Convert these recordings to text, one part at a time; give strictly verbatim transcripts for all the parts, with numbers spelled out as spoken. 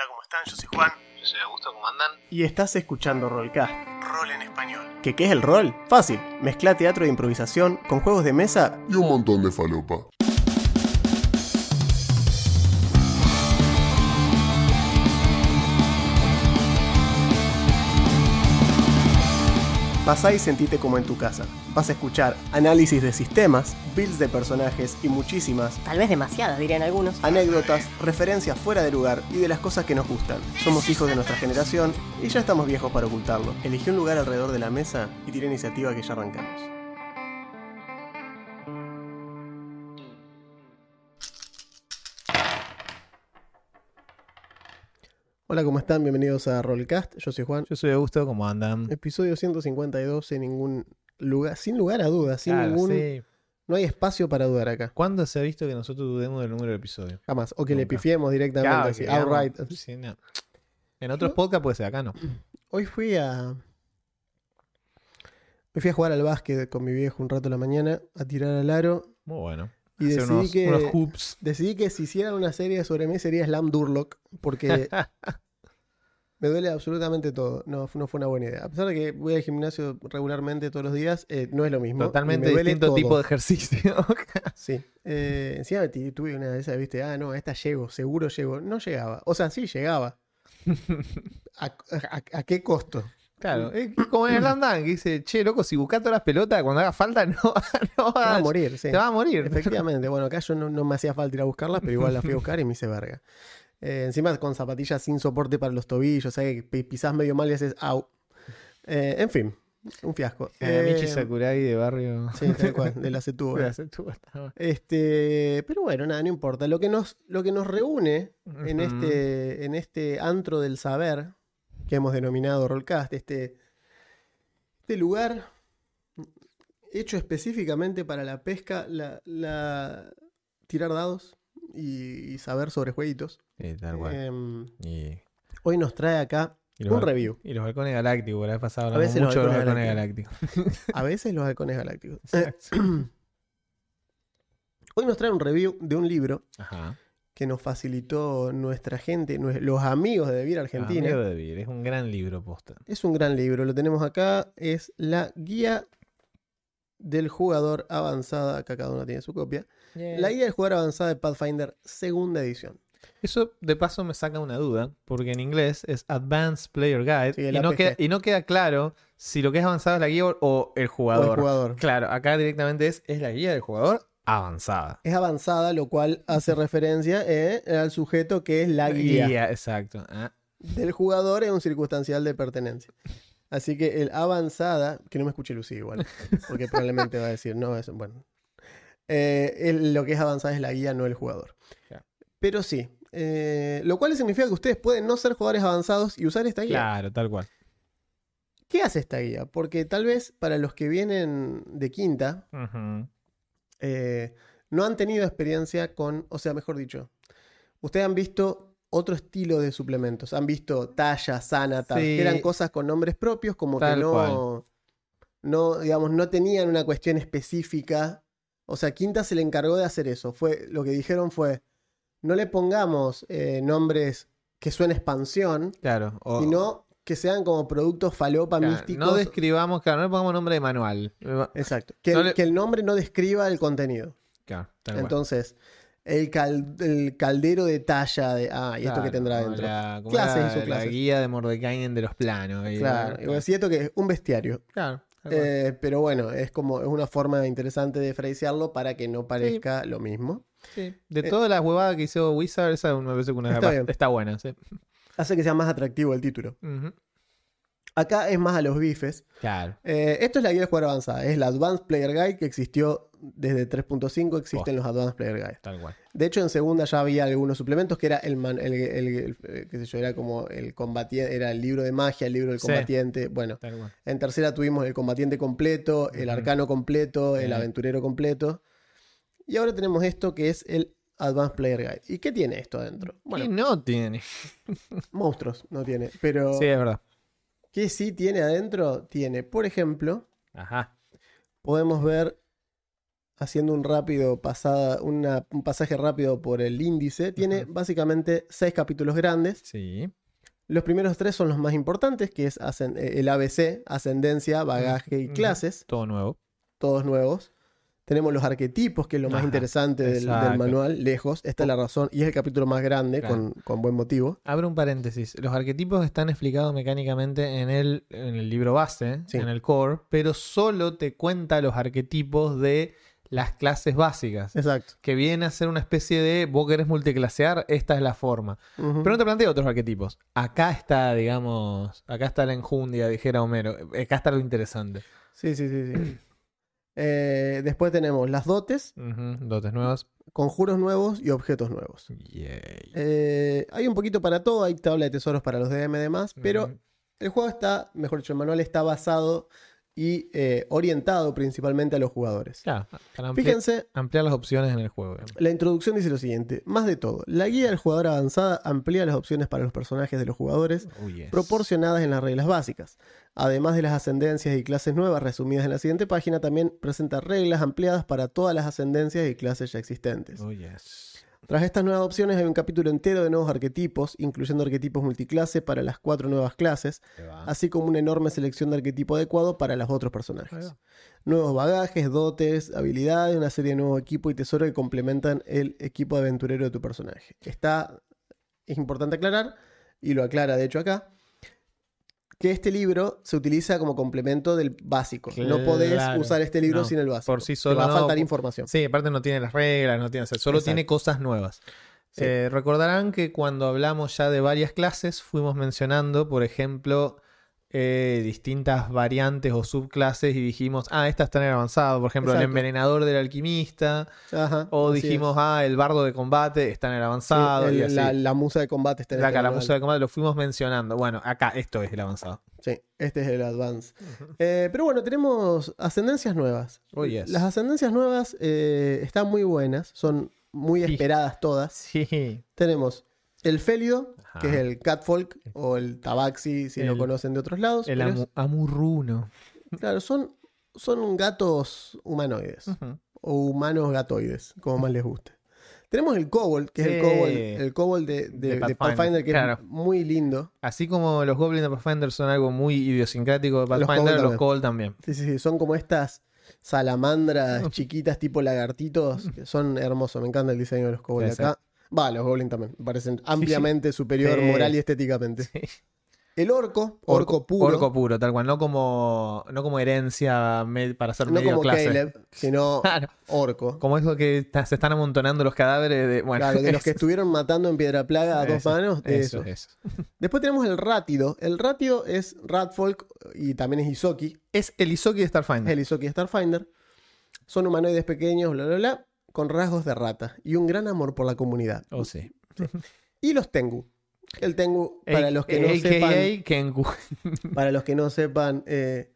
Hola, ¿cómo están? Yo soy Juan. Yo soy Augusto, ¿cómo andan? Y estás escuchando Roll Cast. Rol en español. ¿Qué, qué es el rol? Fácil. Mezcla teatro de improvisación con juegos de mesa y un montón de falopa. Pasá y sentite como en tu casa. Vas a escuchar análisis de sistemas, builds de personajes y muchísimas, tal vez demasiadas dirían algunos, anécdotas, referencias fuera de lugar y de las cosas que nos gustan. Somos hijos de nuestra generación y ya estamos viejos para ocultarlo. Elegí un lugar alrededor de la mesa y tirá iniciativa que ya arrancamos. Hola, ¿cómo están? Bienvenidos a Rollcast. Yo soy Juan. Yo soy Augusto. ¿Cómo andan? Episodio ciento cincuenta y dos, sin ningún lugar, sin lugar a dudas, sin claro, ningún... Sí. No hay espacio para dudar acá. ¿Cuándo se ha visto que nosotros dudemos del número del episodio? Jamás. O que Nunca. Le pifiemos directamente claro, así, outright. No. Sí, no. En otros podcasts puede ser, acá no. Hoy fui a... Hoy fui a jugar al básquet con mi viejo un rato a la mañana, a tirar al aro. Muy bueno. Y decidí, unos, que, unos hoops. decidí que si hiciera una serie sobre mí sería Slam Durlock, porque me duele absolutamente todo. No, no fue una buena idea. A pesar de que voy al gimnasio regularmente todos los días, eh, no es lo mismo. Totalmente distinto todo. Tipo de ejercicio. Sí. Eh, encima tuve una de esas, viste, ah, no, a esta llego, seguro llego. No llegaba. O sea, sí llegaba. ¿A, a, a qué costo? Claro, es como en el Slam Dunk, que dice, che, loco, si buscás todas las pelotas, cuando haga falta, no, no vas, te va a morir. Sí. Te va a morir. Efectivamente, bueno, acá yo no, no me hacía falta ir a buscarlas, pero igual las fui a buscar y me hice verga. Eh, encima con zapatillas sin soporte para los tobillos, o sea que pisás medio mal y haces au. Eh, en fin, un fiasco. Eh, eh, Michi Sakurai de barrio. Sí, tal cual, de la Setúa. De la Setúa estaba. Este, pero bueno, nada, no importa. Lo que nos, lo que nos reúne uh-huh. en, este, en este antro del saber... que hemos denominado Rollcast, este, este lugar hecho específicamente para la pesca, la, la tirar dados y, y saber sobre jueguitos. Sí, tal cual. Eh, y... Hoy nos trae acá un bal- review. Y los balcones galácticos, la vez pasada hablamos mucho los de los balcones galácticos. galácticos. A veces los balcones galácticos. Hoy nos trae un review de un libro. Ajá. Que nos facilitó nuestra gente, los amigos de Devir Argentina. Amigos de Devir, es un gran libro, posta. Es un gran libro, lo tenemos acá, es la guía del jugador avanzada, acá cada uno tiene su copia, yeah. La guía del jugador avanzada de Pathfinder, segunda edición. Eso de paso me saca una duda, porque en inglés es Advanced Player Guide sí, y, no queda, y no queda claro si lo que es avanzado es la guía o el jugador. O el jugador. Claro, acá directamente es, es la guía del jugador. Avanzada. Es avanzada, lo cual hace referencia eh, al sujeto que es la guía. guía exacto. Ah. Del jugador es un circunstancial de pertenencia. Así que el avanzada, que no me escuche Lucía igual, porque probablemente va a decir, no, eso, bueno. Eh, el, lo que es avanzada es la guía, no el jugador. Yeah. Pero sí, eh, lo cual significa que ustedes pueden no ser jugadores avanzados y usar esta guía. Claro, tal cual. ¿Qué hace esta guía? Porque tal vez para los que vienen de quinta... Uh-huh. Eh, no han tenido experiencia con, o sea, mejor dicho, ustedes han visto otro estilo de suplementos, han visto talla, sana, tal, sí. Que eran cosas con nombres propios, como tal que no, no, digamos, no tenían una cuestión específica. O sea, Quinta se le encargó de hacer eso. Fue, lo que dijeron fue, no le pongamos eh, nombres que suene expansión, claro, o... sino que sean como productos falopa claro, místicos. No describamos, claro, no le pongamos nombre de manual. Exacto. Que, no el, le... que el nombre no describa el contenido. Claro. Entonces, el, cal, el caldero de talla de, ah, y claro, esto que tendrá dentro. La, clases la, y subclases. La guía de Mordekainen de los planos. Ahí, claro. Y claro. esto que es un bestiario. Claro. Eh, pero bueno, es como es una forma interesante de frasearlo para que no parezca sí. lo mismo. Sí. De eh, todas las huevadas que hizo Wizard, esa me parece que una está, capaz, está buena, sí. Hace que sea más atractivo el título. Uh-huh. Acá es más a los bifes. Claro. Eh, esto es la guía del jugador avanzada. Es la Advanced Player Guide que existió desde tres punto cinco. Existen oh, los Advanced Player Guide. Tal cual. De hecho, en segunda ya había algunos suplementos que era el, man, el, el, el, el qué sé yo, era como el combatiente, era el libro de magia, el libro del combatiente. Sí. Bueno, tal cual. En tercera tuvimos el combatiente completo, el uh-huh. arcano completo, uh-huh. el aventurero completo. Y ahora tenemos esto que es el Advanced Player Guide. ¿Y qué tiene esto adentro? Bueno, ¿qué no tiene? Monstruos no tiene, pero... Sí, es verdad. ¿Qué sí tiene adentro? Tiene, por ejemplo... Ajá. Podemos ver haciendo un rápido pasada, una, un pasaje rápido por el índice, tiene uh-huh. básicamente seis capítulos grandes. Sí. Los primeros tres son los más importantes, que es el A B C, ascendencia, bagaje y clases. Todo nuevo. Todos nuevos. Tenemos los arquetipos, que es lo más Ajá, interesante del, del manual, lejos. Esta es la razón, y es el capítulo más grande, claro. con, con buen motivo. Abro un paréntesis. Los arquetipos están explicados mecánicamente en el, en el libro base, sí. en el core, pero solo te cuenta los arquetipos de... las clases básicas. Exacto. Que viene a ser una especie de, vos querés multiclasear, esta es la forma. Uh-huh. Pero no te plantea otros arquetipos. Acá está, digamos, acá está la enjundia, dijera Homero. Acá está lo interesante. Sí, sí, sí, sí. eh, después tenemos las dotes. Uh-huh. Dotes nuevas. Conjuros nuevos y objetos nuevos. Yeah. Eh, hay un poquito para todo, hay tabla de tesoros para los D M y demás, pero uh-huh. el juego está, mejor dicho, el manual está basado... y eh, orientado principalmente a los jugadores. Claro, para ampli- Fíjense, ampliar las opciones en el juego. La introducción dice lo siguiente. Más de todo, la guía del jugador avanzada amplía las opciones para los personajes de los jugadores oh, yes. proporcionadas en las reglas básicas. Además de las ascendencias y clases nuevas resumidas en la siguiente página, también presenta reglas ampliadas para todas las ascendencias y clases ya existentes. Oh, yes. Tras estas nuevas opciones hay un capítulo entero de nuevos arquetipos, incluyendo arquetipos multiclase para las cuatro nuevas clases, así como una enorme selección de arquetipo adecuado para los otros personajes. Nuevos bagajes, dotes, habilidades, una serie de nuevo equipo y tesoro que complementan el equipo aventurero de tu personaje. Está, es importante aclarar, y lo aclara de hecho acá, que este libro se utiliza como complemento del básico. Claro, no podés usar este libro no, sin el básico. Por sí solo. Te va a faltar no, información. Sí, aparte no tiene las reglas, no tiene. Solo Exacto. tiene cosas nuevas. Sí. Eh, recordarán que cuando hablamos ya de varias clases, fuimos mencionando, por ejemplo, eh, distintas variantes o subclases y dijimos, ah, esta está en el avanzado. Por ejemplo, Exacto. el envenenador del alquimista. Ajá, o dijimos, ah, el bardo de combate está en el avanzado. Sí, el, y así. La, la musa de combate está en el avanzado. La musa de combate lo fuimos mencionando. Bueno, acá esto es el avanzado. Sí, este es el Advanced. Uh-huh. Eh, pero bueno, tenemos ascendencias nuevas. Oh, yes. Las ascendencias nuevas eh, están muy buenas. Son muy sí. esperadas todas. Sí. Tenemos... el félido, Ajá. que es el catfolk o el tabaxi, si el, lo conocen de otros lados. El amu, es, amurruno. Claro, son, son gatos humanoides. Uh-huh. O humanos gatoides, como más les guste. Tenemos el kobold, que sí. es el kobold, el kobold de, de, de, Pathfinder. de Pathfinder, que claro. es muy lindo. Así como los goblins de Pathfinder son algo muy idiosincrático de Pathfinder, los kobold también. también. Sí, sí, sí. Son como estas salamandras uh-huh. chiquitas tipo lagartitos. Que son hermosos. Me encanta el diseño de los kobold de acá. Ser. Va, los goblins también. Parecen ampliamente sí, sí. superior sí. moral y estéticamente. Sí. El orco, orco, orco puro. Orco puro, tal cual. No como, no como herencia med, para hacer no medio como clase. Caleb, sino claro. orco. Como eso que se están amontonando los cadáveres de... Bueno, claro, de eso. Los que estuvieron matando en Piedra Plaga a dos eso, manos. De eso, eso. eso. Después tenemos el rátido. El rátido es Ratfolk y también es Isoki. Es el Isoki de Starfinder. El Isoki de Starfinder. Son humanoides pequeños, bla, bla, bla. Con rasgos de rata y un gran amor por la comunidad. Oh, sí. Y los Tengu. El Tengu, para a- los que no a- sepan... a- Kengu. Para los que no sepan, eh,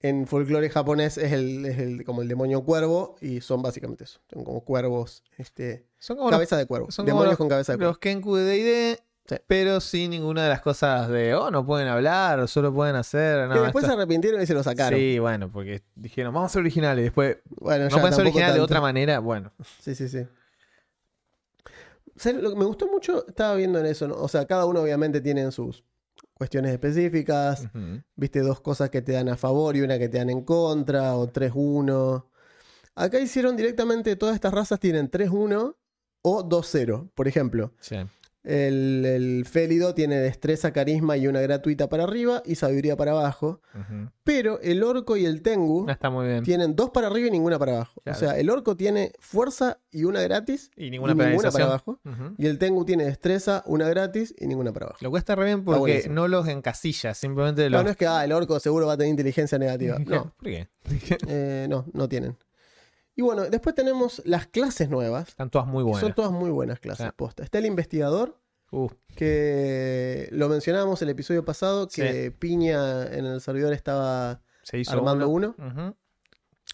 en folclore japonés es, el, es el, como el demonio cuervo y son básicamente eso. Son como cuervos, este, son como cabeza los, de cuervo. Son demonios los, con cabeza de cuervo. Los Kengu de D and D, sí. pero sin ninguna de las cosas de, oh, no pueden hablar, solo pueden hacer... No, que después esto... se arrepintieron y se lo sacaron. Sí, bueno, porque dijeron, vamos a ser originales. Después, bueno, no ya, pueden ser originales tanto. De otra manera, bueno. Sí, sí, sí. O sea, lo que me gustó mucho, estaba viendo en eso, ¿no? O sea, cada uno obviamente tiene sus cuestiones específicas, uh-huh. viste, dos cosas que te dan a favor y una que te dan en contra, o tres uno. Acá hicieron directamente, todas estas razas tienen tres uno o dos cero, por ejemplo. Sí. El, el félido tiene destreza, carisma y una gratuita para arriba y sabiduría para abajo. Uh-huh. Pero el orco y el tengu está muy bien. Tienen dos para arriba y ninguna para abajo. Claro. O sea, el orco tiene fuerza y una gratis y ninguna, y ninguna para abajo. Uh-huh. Y el tengu tiene destreza, una gratis y ninguna para abajo. Lo cuesta re bien porque no los encasilla, simplemente los... No, no es que ah, el orco seguro va a tener inteligencia negativa. No. ¿Por qué? eh, no, no tienen. Y bueno, después tenemos las clases nuevas. Están todas muy buenas. Son todas muy buenas clases, sí. posta. Está el investigador, uh. que lo mencionábamos en el episodio pasado, que sí. Piña en el servidor estaba Se hizo armando uno. uno uh-huh.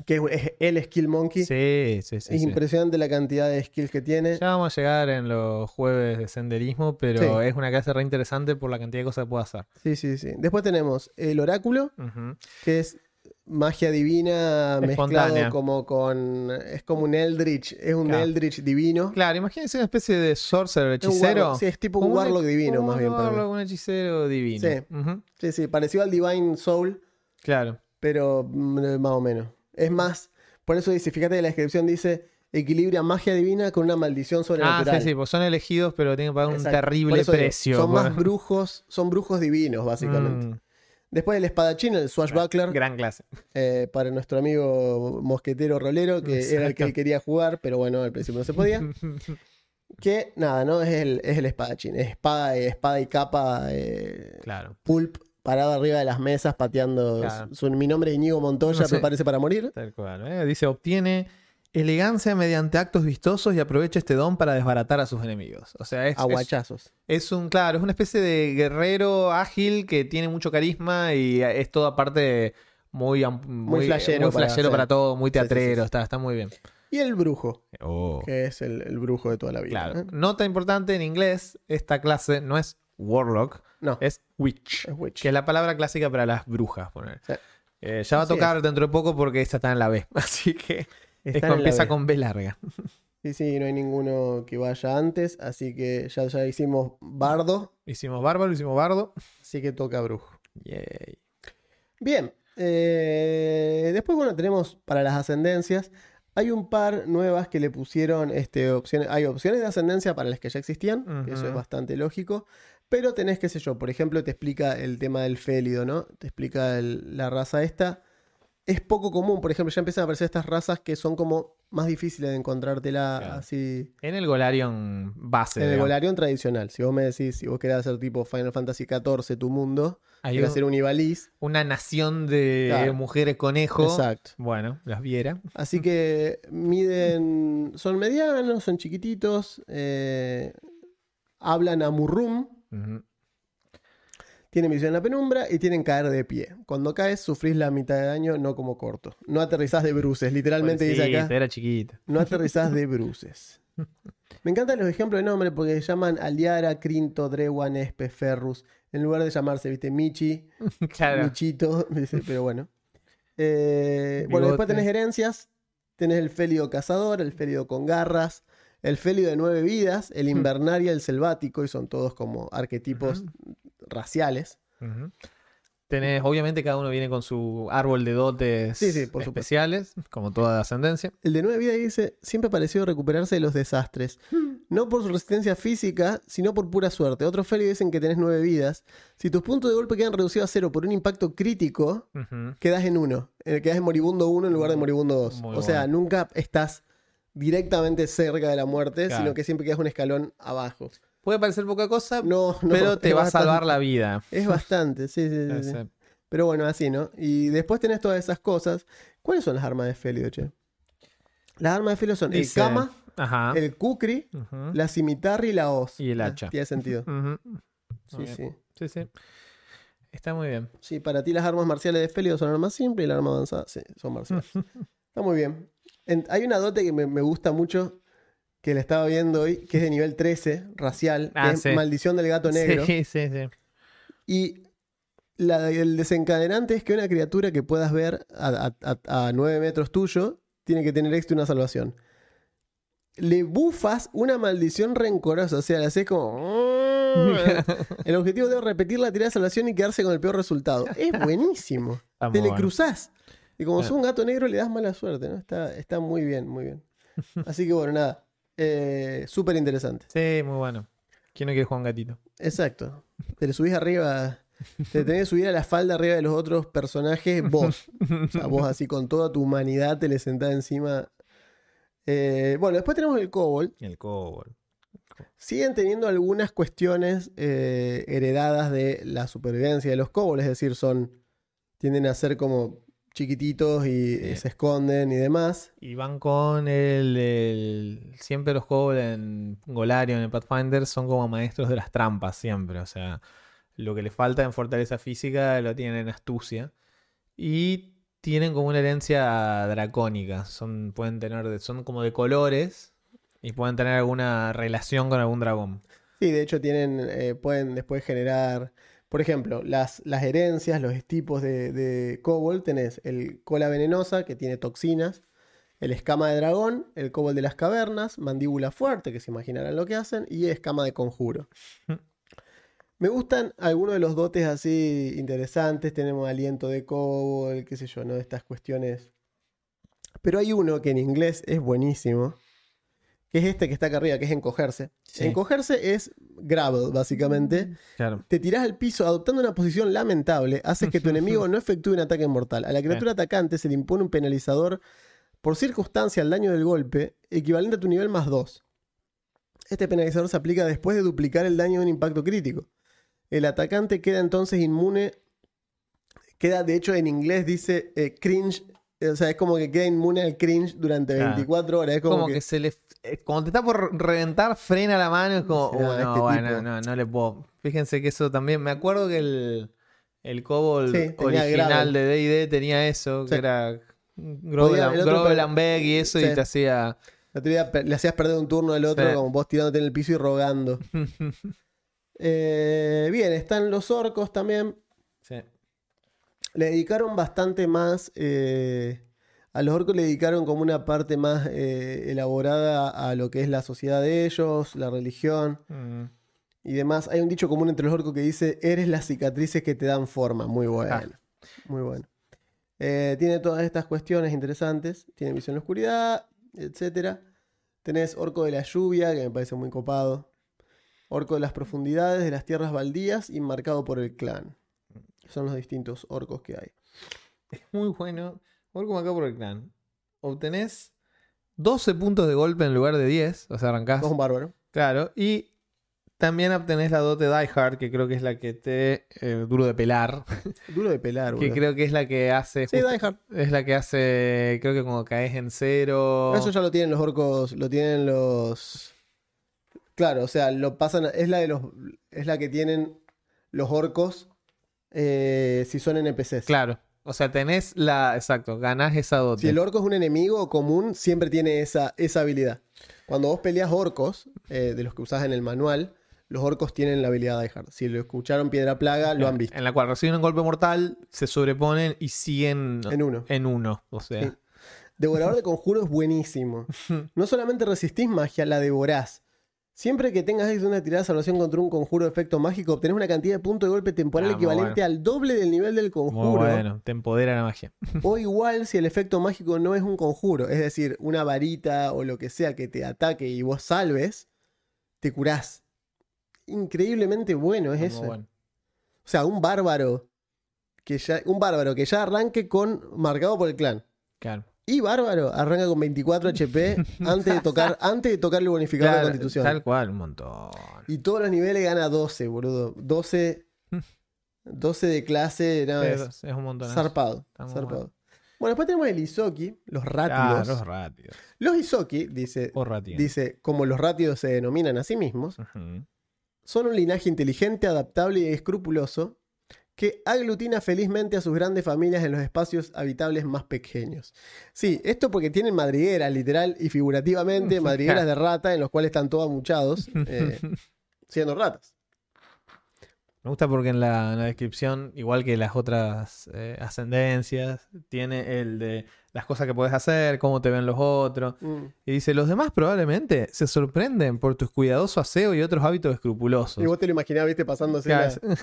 Que es el Skill Monkey. Sí, sí, sí. Es sí. impresionante la cantidad de skills que tiene. Ya vamos a llegar en los jueves de senderismo, pero sí. es una clase re interesante por la cantidad de cosas que puede hacer. Sí, sí, sí. Después tenemos el oráculo, uh-huh. que es... magia divina mezclado como con... Es como un Eldritch, es un claro. Eldritch divino. Claro, imagínense una especie de sorcerer, hechicero. Sí, es tipo un warlock un, divino un más bien. Un warlock, un hechicero divino. Sí. Uh-huh. sí, sí, parecido al Divine Soul. Claro. Pero más o menos. Es más, por eso dice, fíjate que la descripción dice... Equilibra magia divina con una maldición sobrenatural. Ah, sí, sí, pues son elegidos, pero tienen que pagar Exacto. un terrible precio. Son por... más brujos, son brujos divinos, básicamente. Mm. Después el espadachín, el swashbuckler. Gran clase. Eh, para nuestro amigo mosquetero rolero, que Exacto. era el que él quería jugar, pero bueno, al principio no se podía. que, nada, ¿no? Es el, es el espadachín. Es espada, espada y capa. Eh, claro. Pulp, parado arriba de las mesas, pateando. Claro. Su, mi nombre es Íñigo Montoya, no sé. Prepárese para morir. Tal cual, ¿eh? Dice, obtiene... elegancia mediante actos vistosos y aprovecha este don para desbaratar a sus enemigos. O sea, es... Aguachazos. Es, es un, claro, es una especie de guerrero ágil que tiene mucho carisma y es toda parte muy... Muy, muy flashero. Muy flashero para, para todo, muy teatrero, sí, sí, sí. Está, está muy bien. Y el brujo, oh. que es el, el brujo de toda la vida. Claro. ¿Eh? Nota importante en inglés, esta clase no es warlock, no. es, witch, es witch, que es la palabra clásica para las brujas. Poner. Sí. Eh, ya va a tocar sí, dentro de poco porque esta está en la B, así que... Es que empieza con B larga. Sí, sí, no hay ninguno que vaya antes, así que ya, ya hicimos bardo. Hicimos bárbaro, hicimos bardo. Así que toca brujo. Yay. Bien, eh, después bueno, tenemos para las ascendencias, hay un par nuevas que le pusieron, este, opciones, hay opciones de ascendencia para las que ya existían, uh-huh. que eso es bastante lógico, pero tenés, qué sé yo, por ejemplo, te explica el tema del félido, ¿no? Te explica el, la raza esta. Es poco común, por ejemplo, ya empiezan a aparecer estas razas que son como más difíciles de encontrártela claro. así. En el Golarion base. En digamos. El Golarion tradicional. Si vos me decís, si vos querés hacer tipo Final Fantasy catorce tu mundo, querés hacer un Ivalice. Una nación de claro. mujeres conejo. Exacto. Bueno, las viera. Así que miden, son medianos, son chiquititos, eh, hablan a murrum. Uh-huh. Tienen visión en la penumbra y tienen caer de pie. Cuando caes, sufrís la mitad de daño, no como corto. No aterrizás de bruces, literalmente dice acá. Era chiquita. No aterrizás de bruces. Me encantan los ejemplos de nombre porque llaman Aliara, Crinto, Drewan, Espe, Ferrus. En lugar de llamarse, viste, Michi, claro. Michito, pero bueno. Eh, bueno, después tenés herencias. Tenés el félido cazador, el félido con garras, el félido de nueve vidas, el invernaria, el selvático, y son todos como arquetipos... Uh-huh. raciales. Uh-huh. Tenés, obviamente cada uno viene con su árbol de dotes sí, sí, por especiales, supuesto. Como toda ascendencia. El de nueve vidas dice, siempre ha parecido recuperarse de los desastres. No por su resistencia física, sino por pura suerte. Otros félidos dicen que tenés nueve vidas. Si tus puntos de golpe quedan reducidos a cero por un impacto crítico, uh-huh. quedás en uno. Quedás en moribundo uno en lugar de moribundo dos. Muy o sea, bueno. nunca estás directamente cerca de la muerte, claro. sino que siempre quedás un escalón abajo. Puede parecer poca cosa, no, no, pero te va bastante, a salvar la vida. Es bastante, sí, sí, sí, sí. Pero bueno, así, ¿no? Y después tenés todas esas cosas. ¿Cuáles son las armas de Félido, che? Las armas de Félido son Dice, el Kama, ajá. el Kukri, uh-huh. la Cimitarra y la Hoz. Y el hacha. Tiene sentido. Uh-huh. Sí, okay. sí. Sí, sí. Está muy bien. Sí, para ti las armas marciales de Félido son armas simples y las armas avanzadas sí, son marciales. Está muy bien. En, hay una dote que me, me gusta mucho. Que la estaba viendo hoy, que es de nivel trece, racial, ah, que es sí. Maldición del Gato Negro. Sí, sí, sí. Y la, el desencadenante es que una criatura que puedas ver a, a, a, a nueve metros tuyo tiene que tener éxito y una salvación. Le bufas una maldición rencorosa, o sea, le haces como... El objetivo de repetir la tirada de salvación y quedarse con el peor resultado. Es buenísimo. Está Te le bueno. cruzás. Y como bueno. sos un gato negro le das mala suerte, ¿no? Está, está muy bien, muy bien. Así que bueno, nada. Eh, súper interesante. Sí, muy bueno. ¿Quién no quiere jugar un gatito? Exacto. Te le subís arriba, te tenés que subir a la falda arriba de los otros personajes, vos. O sea, vos así con toda tu humanidad te le sentás encima. Eh, bueno, después tenemos el kobold. El kobold. Siguen teniendo algunas cuestiones eh, heredadas de la supervivencia de los kobolds, es decir, son tienden a ser como... chiquititos y sí. se esconden y demás. Y van con el... el siempre los kobolds en Golarion, en Pathfinder, son como maestros de las trampas siempre. O sea, lo que les falta en fortaleza física lo tienen en astucia. Y tienen como una herencia dracónica. Son, pueden tener, son como de colores y pueden tener alguna relación con algún dragón. Sí, de hecho tienen eh, pueden después generar... Por ejemplo, las, las herencias, los tipos de, de kobold, tenés el cola venenosa, que tiene toxinas, el escama de dragón, el kobold de las cavernas, mandíbula fuerte, que se imaginarán lo que hacen, y escama de conjuro. Mm. Me gustan algunos de los dotes así interesantes, tenemos aliento de kobold, qué sé yo, ¿no? Estas cuestiones. Pero hay uno que en inglés es buenísimo, que es este que está acá arriba, que es encogerse. Sí. Encogerse es gravel, básicamente. Claro. Te tirás al piso adoptando una posición lamentable, haces que tu enemigo no efectúe un ataque mortal. A la criatura Bien. atacante se le impone un penalizador por circunstancia al daño del golpe, equivalente a tu nivel más dos. Este penalizador se aplica después de duplicar el daño de un impacto crítico. El atacante queda entonces inmune, queda, de hecho en inglés dice eh, cringe. O sea, es como que queda inmune al cringe durante veinticuatro horas. Es como, como que... que se le... Cuando te está por reventar, frena la mano. Es como, oh, no, este bueno, no, no, no le puedo. Fíjense que eso también... Me acuerdo que el, el kobold sí, original de D and D tenía eso. Sí. Que era Groveland Beck y eso. Sí. Y te hacía... Le hacías perder un turno al otro, sí. como vos tirándote en el piso y rogando. eh, bien, están los orcos también. Sí. Le dedicaron bastante más, eh, a los orcos le dedicaron como una parte más eh, elaborada a lo que es la sociedad de ellos, la religión mm. y demás. Hay un dicho común entre los orcos que dice, eres las cicatrices que te dan forma. Muy bueno, ah. muy bueno. Eh, tiene todas estas cuestiones interesantes, tiene visión en la oscuridad, etcétera. Tenés orco de la lluvia, que me parece muy copado. Orco de las profundidades, de las tierras baldías y marcado por el clan. Son los distintos orcos que hay. Es muy bueno. Orco marcado por el clan. Obtenés doce puntos de golpe en lugar de diez. O sea, arrancás. Sos un bárbaro. Claro. Y también obtenés la dote Die Hard, que creo que es la que te... Eh, duro de pelar. Duro de pelar, güey. Que creo que es la que hace... Sí, Die Hard. Es la que hace... Creo que cuando caes en cero... Eso ya lo tienen los orcos. Lo tienen los... Claro, o sea, lo pasan... Es la de los... Es la que tienen los orcos... Eh, si son N P Cs. Claro. O sea, tenés la... Exacto, ganás esa dote. Si el orco es un enemigo común, siempre tiene esa, esa habilidad. Cuando vos peleas orcos, eh, de los que usás en el manual, los orcos tienen la habilidad Die Hard. Si lo escucharon Piedra Plaga, lo han visto. En la cual reciben un golpe mortal, se sobreponen y siguen... En uno. En uno, o sea... Sí. Devorador de conjuros es buenísimo. No solamente resistís magia, la devorás. Siempre que tengas una tirada de salvación contra un conjuro de efecto mágico, obtenés una cantidad de puntos de golpe temporal ah, equivalente bueno. al doble del nivel del conjuro. Muy bueno, te empodera la magia. O igual si el efecto mágico no es un conjuro, es decir, una varita o lo que sea que te ataque y vos salves, te curás. Increíblemente bueno es Muy eso. Bueno. O sea, un bárbaro que ya, un bárbaro que ya arranque con marcado por el clan. Claro. Y bárbaro, arranca con veinticuatro H P antes de tocar antes de tocar el bonificador claro, de la constitución. Tal cual, un montón. Y todos los niveles gana doce, boludo. doce, doce de clase, nada no, es, es un montón. Zarpado, zarpado. Bueno. bueno, después tenemos el Isoki, los rátidos. Ah, los rátidos. Los Isoki, dice, dice como los rátidos se denominan a sí mismos, uh-huh. son un linaje inteligente, adaptable y escrupuloso, que aglutina felizmente a sus grandes familias en los espacios habitables más pequeños. Sí, esto porque tienen madrigueras, literal y figurativamente, madrigueras de rata en los cuales están todos amuchados, eh, siendo ratas. Me gusta porque en la, en la descripción, igual que las otras eh, ascendencias, tiene el de las cosas que podés hacer, cómo te ven los otros. Mm. Y dice, los demás probablemente se sorprenden por tu cuidadoso aseo y otros hábitos escrupulosos. Y vos te lo imaginabas, viste, pasándose... Claro. La...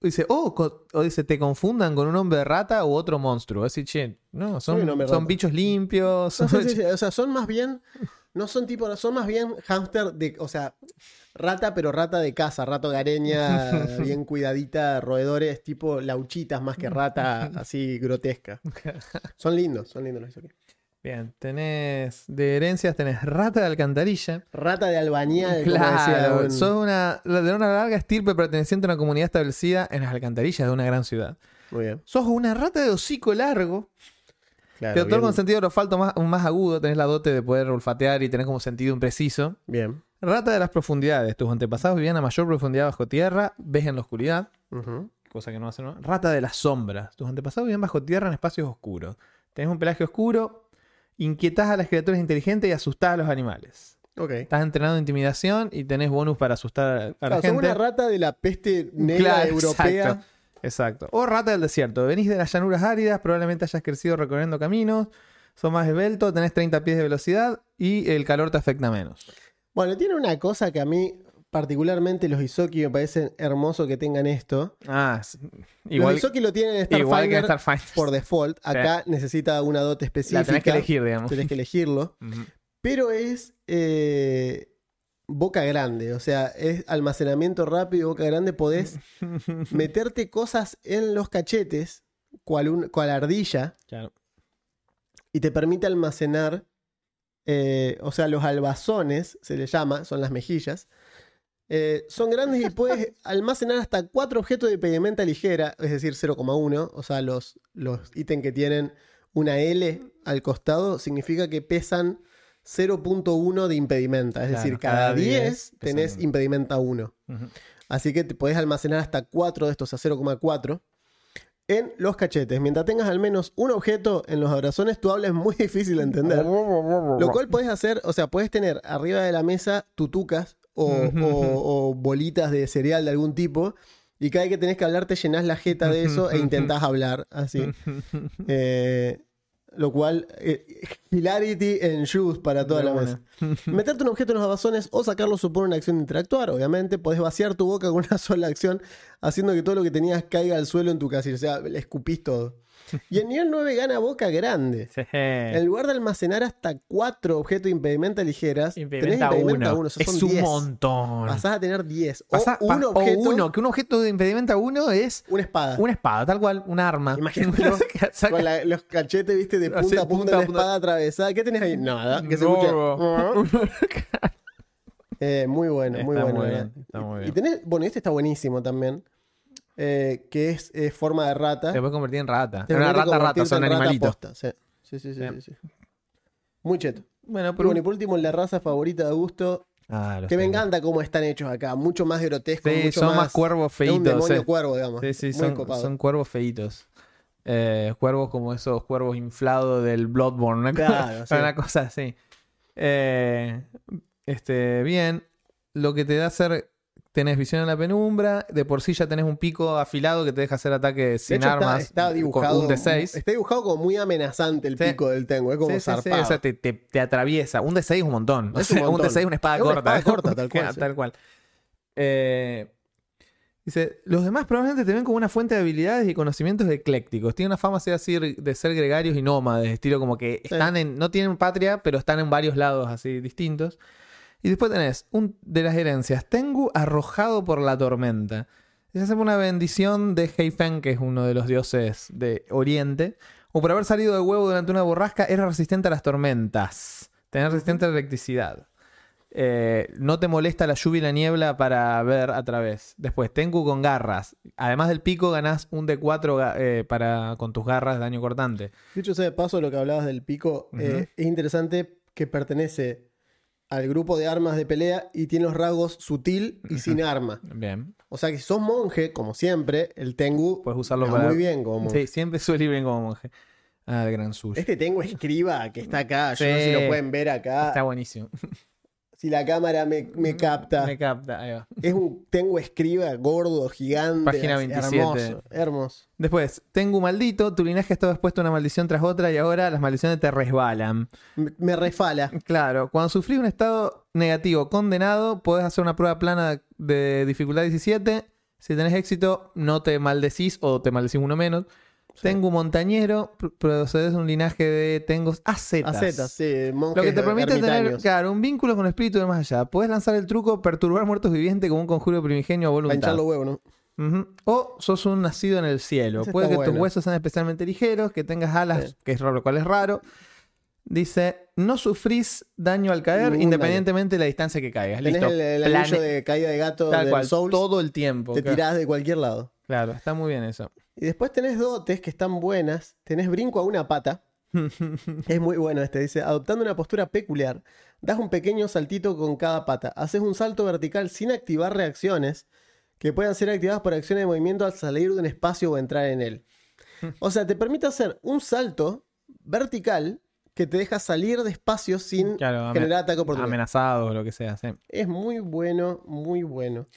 Dice, oh, co- o dice, te confundan con un hombre de rata u otro monstruo. Así, che, no, son, son bichos limpios. No, son... Sí, sí, sí. O sea, son más bien, no son tipo, son más bien hámster de, o sea, rata, pero rata de casa, rato gareña, bien cuidadita, roedores, tipo lauchitas más que rata, así grotesca. Son lindos, son lindos los hizo aquí. Bien, tenés de herencias, tenés rata de alcantarilla. Rata de albañal, claro. Decía, sos una, de una larga estirpe perteneciente a una comunidad establecida en las alcantarillas de una gran ciudad. Muy bien. Sos una rata de hocico largo. Claro, te otorga un sentido de olfato más, más agudo. Tenés la dote de poder olfatear y tenés como sentido impreciso. Bien. Rata de las profundidades. Tus antepasados vivían a mayor profundidad bajo tierra. Ves en la oscuridad. Uh-huh. Cosa que no hacen. ¿No? Rata de las sombras. Tus antepasados vivían bajo tierra en espacios oscuros. Tenés un pelaje oscuro. Inquietás a las criaturas inteligentes y asustás a los animales. Okay. Estás entrenando intimidación y tenés bonus para asustar a la claro, gente. Como una rata de la peste negra claro, europea. Exacto, exacto. O rata del desierto. Venís de las llanuras áridas, probablemente hayas crecido recorriendo caminos, sos más esbelto, tenés treinta pies de velocidad y el calor te afecta menos. Bueno, tiene una cosa que a mí, particularmente los Isoki, me parecen hermoso que tengan esto. Ah, igual, los Isoki lo tienen en Starfinder, Starfinder por default. Acá sí. necesita una dote específica. La tenés que elegir, digamos. Tenés que elegirlo. Uh-huh. Pero es eh, boca grande, o sea, es almacenamiento rápido, boca grande, podés meterte cosas en los cachetes, cual, un, cual ardilla, claro. y te permite almacenar, eh, o sea, los albazones, se le llama, son las mejillas, eh, son grandes y puedes almacenar hasta cuatro objetos de pedimenta ligera, es decir, cero coma uno, o sea, los, los ítems que tienen una L al costado, significa que pesan cero punto uno de impedimenta, es claro, decir, cada diez tenés pesando. Impedimenta uno. Uh-huh. Así que te podés almacenar hasta cuatro de estos, a cero coma cuatro, en los cachetes. Mientras tengas al menos un objeto en los abrazones, tu habla es muy difícil de entender. Lo cual podés hacer, o sea, podés tener arriba de la mesa tutucas o, uh-huh. o, o bolitas de cereal de algún tipo, y cada vez que tenés que hablar te llenás la jeta de eso uh-huh. e intentás hablar así. Eh... Lo cual, eh, hilarity ensues para toda Muy la buena. Mesa. Meterte un objeto en los abazones o sacarlo supone una acción de interactuar. Obviamente, podés vaciar tu boca con una sola acción, haciendo que todo lo que tenías caiga al suelo en tu casa. O sea, le escupís todo. Y en nivel nueve gana boca grande. Sí. En lugar de almacenar hasta cuatro objetos de impedimenta ligeras, impedimenta tenés impedimenta uno. uno. O sea, es son un diez. Montón. Pasás a tener diez. O, Pasá, un pa, objeto, o uno. Que un objeto de impedimenta uno es... Una espada. Una espada, tal cual. Un arma. Imagínate con la, los cachetes, viste, de punta Así, a punta, punta de la punta. Espada atravesada. ¿Qué tenés ahí? Nada. Que se escucha. eh, muy bueno, muy está bueno. Muy bien, está muy bien. Y tenés... Bueno, este está buenísimo también. Eh, que es eh, forma de rata. Te puedes convertir en rata. Te una rata rata, son animalitos. Sí. Sí, sí, sí, sí, sí. Muy cheto. Bueno, pero... bueno, y por último, la raza favorita de Augusto. Ah, que me encanta cómo están hechos acá. Mucho más grotesco. Sí, mucho son más cuervos feitos. Un demonio sí. cuervo, digamos. Sí, sí, son, son cuervos feitos. Eh, cuervos como esos cuervos inflados del Bloodborne. Una, claro, cosa, sí. una cosa así. Eh, este, bien. Lo que te da ser. Tenés visión en la penumbra, de por sí ya tenés un pico afilado que te deja hacer ataques sin hecho, armas. Está, está dibujado. Un D seis. Está dibujado como muy amenazante el sí. pico del Tengu, es como sí, zarpado. Sí, sí. O sea, te, te, te atraviesa. Un D seis es un montón. Es un, montón. un D seis es una espada es corta. Una espada corta, tal cual. Sí. Tal cual. Eh, dice: los demás probablemente te ven como una fuente de habilidades y conocimientos eclécticos. Tienen una fama sea así, de ser gregarios y nómades, estilo como que están sí. en, no tienen patria, pero están en varios lados así distintos. Y después tenés un de las herencias. Tengu arrojado por la tormenta. Se hace una bendición de Heifeng, que es uno de los dioses de Oriente. O por haber salido de huevo durante una borrasca, eres resistente a las tormentas. Tenés resistente a la electricidad. Eh, no te molesta la lluvia y la niebla para ver a través. Después, Tengu con garras. Además del pico, ganás un D cuatro eh, para, con tus garras, daño cortante. Dicho sea de paso, lo que hablabas del pico, uh-huh. eh, es interesante que pertenece... al grupo de armas de pelea y tiene los rasgos sutil y uh-huh. sin arma. Bien. O sea que si sos monje, como siempre, el Tengu puedes usarlo para... muy bien como monje. Sí, siempre suele ir bien como monje. Ah, el gran suyo. Este Tengu escriba que está acá. Sí. Yo no sé si lo pueden ver acá. Está buenísimo. Si la cámara me, me capta. Me capta, ahí va. Es un Tengu escriba gordo, gigante. Página veintisiete. Hermoso, hermoso. Después, Tengu maldito, tu linaje ha estado expuesto a una maldición tras otra y ahora las maldiciones te resbalan. Me, me resfala. Claro, cuando sufrís un estado negativo condenado, podés hacer una prueba plana de dificultad diecisiete. Si tenés éxito, no te maldecís o te maldecís uno menos. Sí. Tengu montañero, procedes de un linaje de tengos ascetas. Ascetas, sí, monjes. Lo que te permite ermitaños. Tener, claro, un vínculo con el espíritu de más allá. Podés lanzar el truco perturbar muertos vivientes con un conjuro primigenio a voluntad. Panchar los huevos, ¿no? Uh-huh. O sos un nacido en el cielo. Ese puede que bueno. tus huesos sean especialmente ligeros, que tengas alas, sí. que es raro, lo cual es raro. Dice, no sufrís daño al caer, ningún independientemente daño. De la distancia que caigas. Tenés listo. El, el Plane... anillo de caída de gato tal del cual, Souls, todo el tiempo. Te claro. tirás de cualquier lado. Claro, está muy bien eso. Y después tenés dotes que están buenas. Tenés brinco a una pata. Es muy bueno este. Dice, adoptando una postura peculiar, das un pequeño saltito con cada pata. Haces un salto vertical sin activar reacciones que puedan ser activadas por acciones de movimiento al salir de un espacio o entrar en él. O sea, te permite hacer un salto vertical que te deja salir de espacios sin claro, generar ataque oportuno. Amenazado o lo que sea. Sí. Es muy bueno, muy bueno.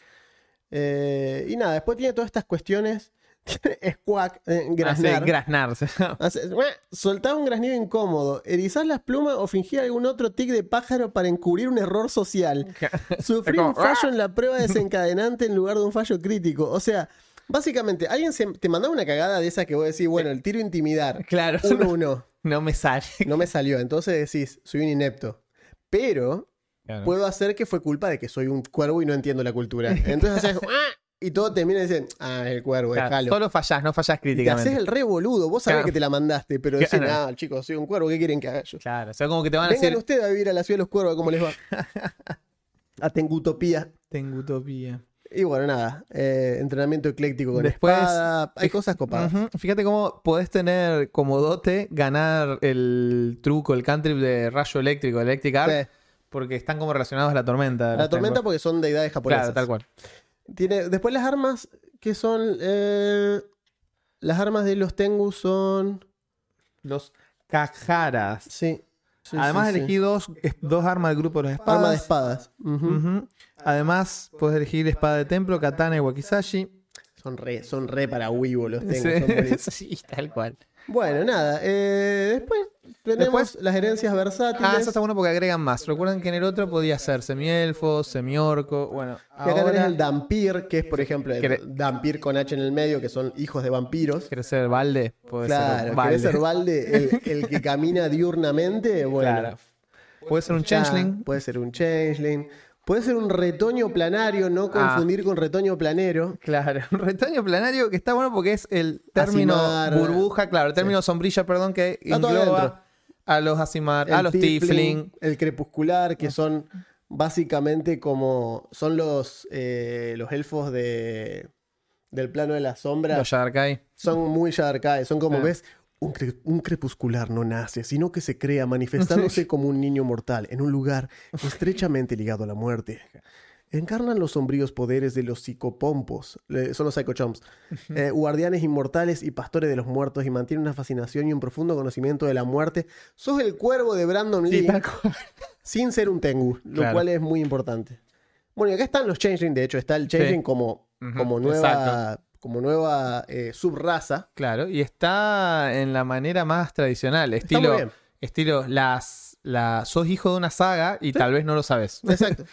Eh, y nada, después tiene todas estas cuestiones. Squawk, eh, graznar. Graznarse. Soltaba un graznido incómodo, erizar las plumas o fingir algún otro tic de pájaro para encubrir un error social. Sufrí como, un fallo en la prueba desencadenante en lugar de un fallo crítico. O sea, básicamente, alguien se, te mandaba una cagada de esas que vos decís, bueno, el tiro intimidar. Claro. Uno, uno. No me sale. No me salió. Entonces decís, soy un inepto. Pero claro, puedo hacer que fue culpa de que soy un cuervo y no entiendo la cultura. Entonces haces... Y todo termina diciendo, ah, el cuervo, claro, déjalo. Solo fallás, no fallás críticamente. Te haces el re boludo, vos sabés claro que te la mandaste, pero decís, claro, ah, chicos, soy un cuervo, ¿qué quieren que haga yo? Claro, o sea, como que te van a decir... Vengan ustedes a vivir a la ciudad de los cuervos, ¿cómo les va? A Tengutopía. Tengutopía. Y bueno, nada, eh, entrenamiento ecléctico con después, espada, hay cosas copadas. Uh-huh. Fíjate cómo podés tener como dote, ganar el truco, el cantrip de rayo eléctrico, Electric Arc, sí, porque están como relacionados a la tormenta. La tormenta tempos, porque son deidades japonesas. Claro, tal cual. Tiene, después las armas que son eh, las armas de los Tengu son los Kajaras. Sí, sí. Además sí, elegí sí. Dos, dos armas del grupo de las espadas. Armas de espadas. Uh-huh. Uh-huh. Además puedes elegir espada de templo, katana y wakizashi. Son re, son re para Weibo los Tengu. Sí, tal cual. Bueno, nada. Eh, después tenemos después, las herencias versátiles. Ah, eso está bueno porque agregan más. Recuerden que en el otro podía ser semielfo, semiorco. Bueno, y acá ahora... tenés el Dampir, que es, por ejemplo, el Cre- Dampir con H en el medio, que son hijos de vampiros. ¿Querés ser Valde? Puede claro, ser Valde. ¿Querés ser Valde el, el que camina diurnamente? Bueno. Claro. Puede ser un Changeling. Ah, puede ser un Changeling. Puede ser un retoño planario, no confundir ah. con retoño planero. Claro, un retoño planario que está bueno porque es el término Asimar, burbuja, claro, el término sí. sombrilla, perdón, que está engloba a los Asimar, a los Tiefling. El crepuscular, que son básicamente como... Son los, eh, los elfos de, del plano de la sombra. Los Yadarkai. Son muy Yadarkai, son como, sí. ves... Un, cre- un crepuscular no nace, sino que se crea manifestándose como un niño mortal en un lugar estrechamente ligado a la muerte. Encarnan los sombríos poderes de los psicopompos, eh, son los psicochomps, eh, guardianes inmortales y pastores de los muertos, y mantienen una fascinación y un profundo conocimiento de la muerte. Sos el cuervo de Brandon Lee, sí, sin ser un Tengu, lo claro. cual es muy importante. Bueno, y acá están los Changeling, de hecho, está el Changeling sí. como, uh-huh. como nueva... Exacto. Como nueva eh, subraza. Claro, y está en la manera más tradicional. Estilo, estilo las, las, sos hijo de una saga y sí. tal vez no lo sabes. Exacto.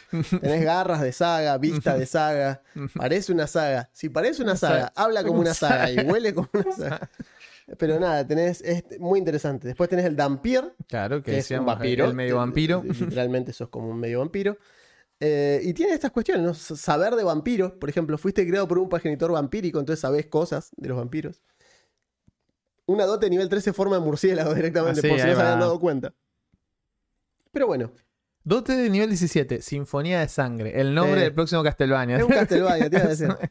Tenés garras de saga, vista de saga. Parece una saga. Si parece una saga, habla como una saga y huele como una saga. Pero nada, tenés, es muy interesante. Después tenés el Dampir. Claro, que, que es un vampiro. El medio vampiro. Literalmente sos como un medio vampiro. Eh, y tiene estas cuestiones, ¿no? Saber de vampiros, por ejemplo, fuiste creado por un progenitor vampírico, entonces sabés cosas de los vampiros. Una dote de nivel trece forma de murciélago directamente, ah, por sí, si no se habían dado cuenta. Pero bueno. Dote de nivel diecisiete, Sinfonía de Sangre, el nombre eh, del próximo Castelvania. Es un Castelvania, tiene que ser.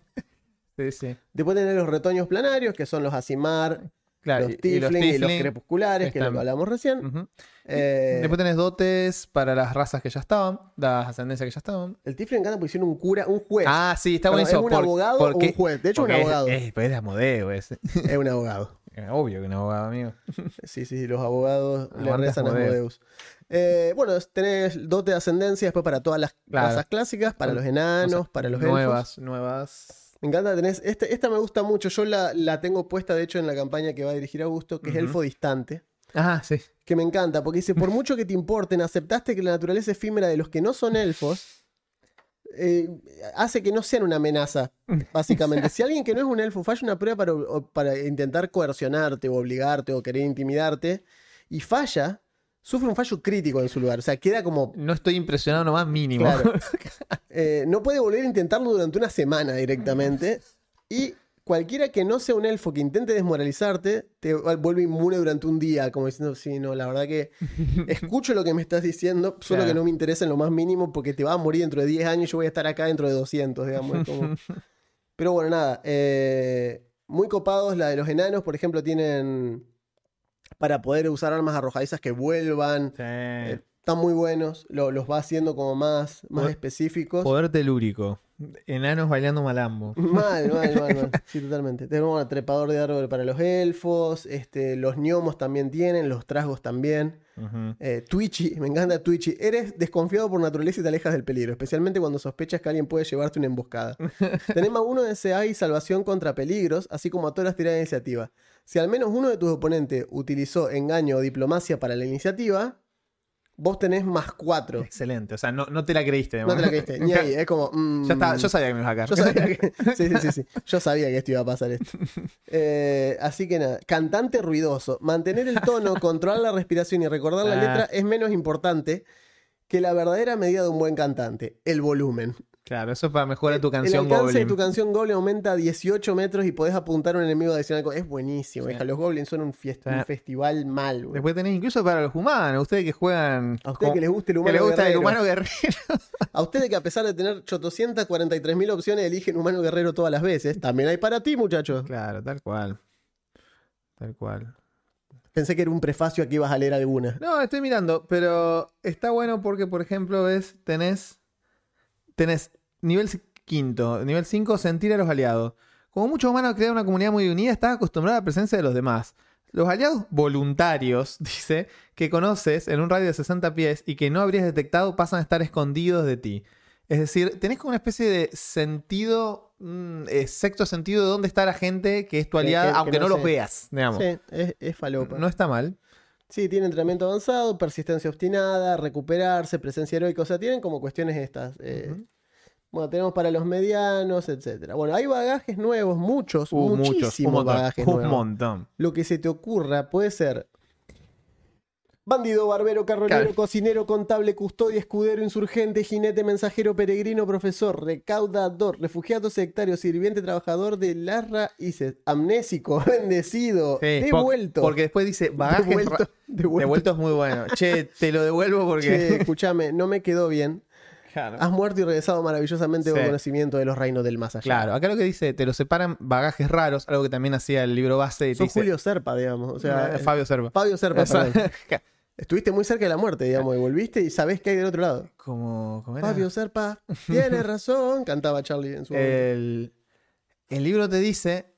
Sí, sí. Después tenés los retoños planarios, que son los Asimar. Claro, los Tiefling y, y los crepusculares, están. Que lo hablamos recién. Uh-huh. Eh, Después tenés dotes para las razas que ya estaban, las ascendencias que ya estaban. El Tiefling encanta porque hicieron un cura, un juez. Ah, sí, está buenísimo. ¿Es un por, abogado porque, o un juez? De hecho, un abogado. Es, es, es Asmodeo ese. Es un abogado. Obvio que un abogado, amigo. Sí, sí, los abogados le rezan a Asmodeus. Eh, bueno, tenés dote de ascendencia después para todas las claro. razas clásicas, para los enanos, o sea, para los nuevas, elfos. Nuevas. Me encanta, tenés... Este, esta me gusta mucho. Yo la, la tengo puesta, de hecho, en la campaña que va a dirigir Augusto, que uh-huh. es Elfo Distante. Ah, sí. Que me encanta, porque dice, por mucho que te importen, aceptaste que la naturaleza efímera de los que no son elfos eh, hace que no sean una amenaza, básicamente. Si alguien que no es un elfo falla una prueba para, para intentar coercionarte o obligarte o querer intimidarte, y falla, sufre un fallo crítico en su lugar. O sea, queda como... No estoy impresionado nomás mínimo. Claro. Eh, no puede volver a intentarlo durante una semana directamente. Y cualquiera que no sea un elfo que intente desmoralizarte, te vuelve inmune durante un día. Como diciendo, sí, no, la verdad que escucho lo que me estás diciendo, solo claro. que no me interesa en lo más mínimo porque te vas a morir dentro de diez años y yo voy a estar acá dentro de doscientos, digamos. Como... Pero bueno, nada. Eh, muy copados la de los enanos. Por ejemplo, tienen... Para poder usar armas arrojadizas que vuelvan. Sí. Eh, están muy buenos, lo, los va haciendo como más, más poder, específicos. Poder telúrico. Enanos bailando malambo. Mal, mal, mal, mal. Sí, totalmente. Tenemos el trepador de árbol para los elfos, este, los gnomos también tienen, los trasgos también. Uh-huh. Eh, Twitchy, me encanta Twitchy. Eres desconfiado por naturaleza y te alejas del peligro, especialmente cuando sospechas que alguien puede llevarte una emboscada. Tenemos a uno de C A y salvación contra peligros, así como a todas las tiradas de iniciativa. Si al menos uno de tus oponentes utilizó engaño o diplomacia para la iniciativa, vos tenés más cuatro. Excelente, o sea, no, no te la creíste. No te la creíste, ni ahí, es como... Mmm, ya está, yo sabía que me ibas a caer. Yo sabía que, sí, sí, sí, sí, yo sabía que esto iba a pasar esto. Eh, así que nada, cantante ruidoso. Mantener el tono, controlar la respiración y recordar la letra es menos importante que la verdadera medida de un buen cantante, el volumen. Claro, eso es para mejorar tu canción Goblin. El alcance Goblin. de tu canción Goblin aumenta a dieciocho metros y podés apuntar a un enemigo adicional. Es buenísimo, sí. Hija. Los Goblins son un, fiesta, sí. un festival mal, güey. Después tenés incluso para los humanos, ustedes que juegan... A ustedes que les gusta el humano que les gusta guerrero. El humano guerrero. A ustedes que a pesar de tener ochocientas cuarenta y tres mil opciones eligen humano guerrero todas las veces. También hay para ti, muchachos. Claro, tal cual. Tal cual. Pensé que era un prefacio, aquí vas a leer alguna. No, estoy mirando, pero está bueno porque, por ejemplo, ves, tenés... Tenés nivel quinto, nivel cinco, sentir a los aliados. Como muchos humanos crean una comunidad muy unida, estás acostumbrado a la presencia de los demás. Los aliados voluntarios, dice, que conoces en un radio de sesenta pies y que no habrías detectado pasan a estar escondidos de ti. Es decir, tenés como una especie de sentido, mmm, sexto sentido de dónde está la gente que es tu aliada, que, que, aunque que no, no los veas, digamos. Sí, es, es falopa. No está mal. Sí, tiene entrenamiento avanzado, persistencia obstinada, recuperarse, presencia heroica. O sea, tienen como cuestiones estas. Eh, uh-huh. Bueno, tenemos para los medianos, etcétera. Bueno, hay bagajes nuevos, muchos, uh, muchísimos muchos, bagajes montón, nuevos. Un montón. Lo que se te ocurra puede ser bandido, barbero, carronero, Cal. cocinero, contable, custodia, escudero, insurgente, jinete, mensajero, peregrino, profesor, recaudador, refugiado, sectario, sirviente, trabajador de las raíces, amnésico, bendecido, sí, devuelto. Porque después dice bagajes devuelto. Ra- devuelto. devuelto es muy bueno. Che, te lo devuelvo porque... Che, escúchame, no me quedó bien. Claro. Has muerto y regresado maravillosamente sí. con conocimiento de los reinos del más allá. Claro, acá lo que dice, te lo separan bagajes raros, algo que también hacía el libro base. Sos dice, Julio Serpa, digamos. O sea, eh, Fabio Serpa. Fabio Serpa, perdón. Estuviste muy cerca de la muerte, digamos, y volviste y sabés qué hay del otro lado. Como, como era. Fabio Serpa, tiene razón, cantaba Charlie en su el, el libro te dice,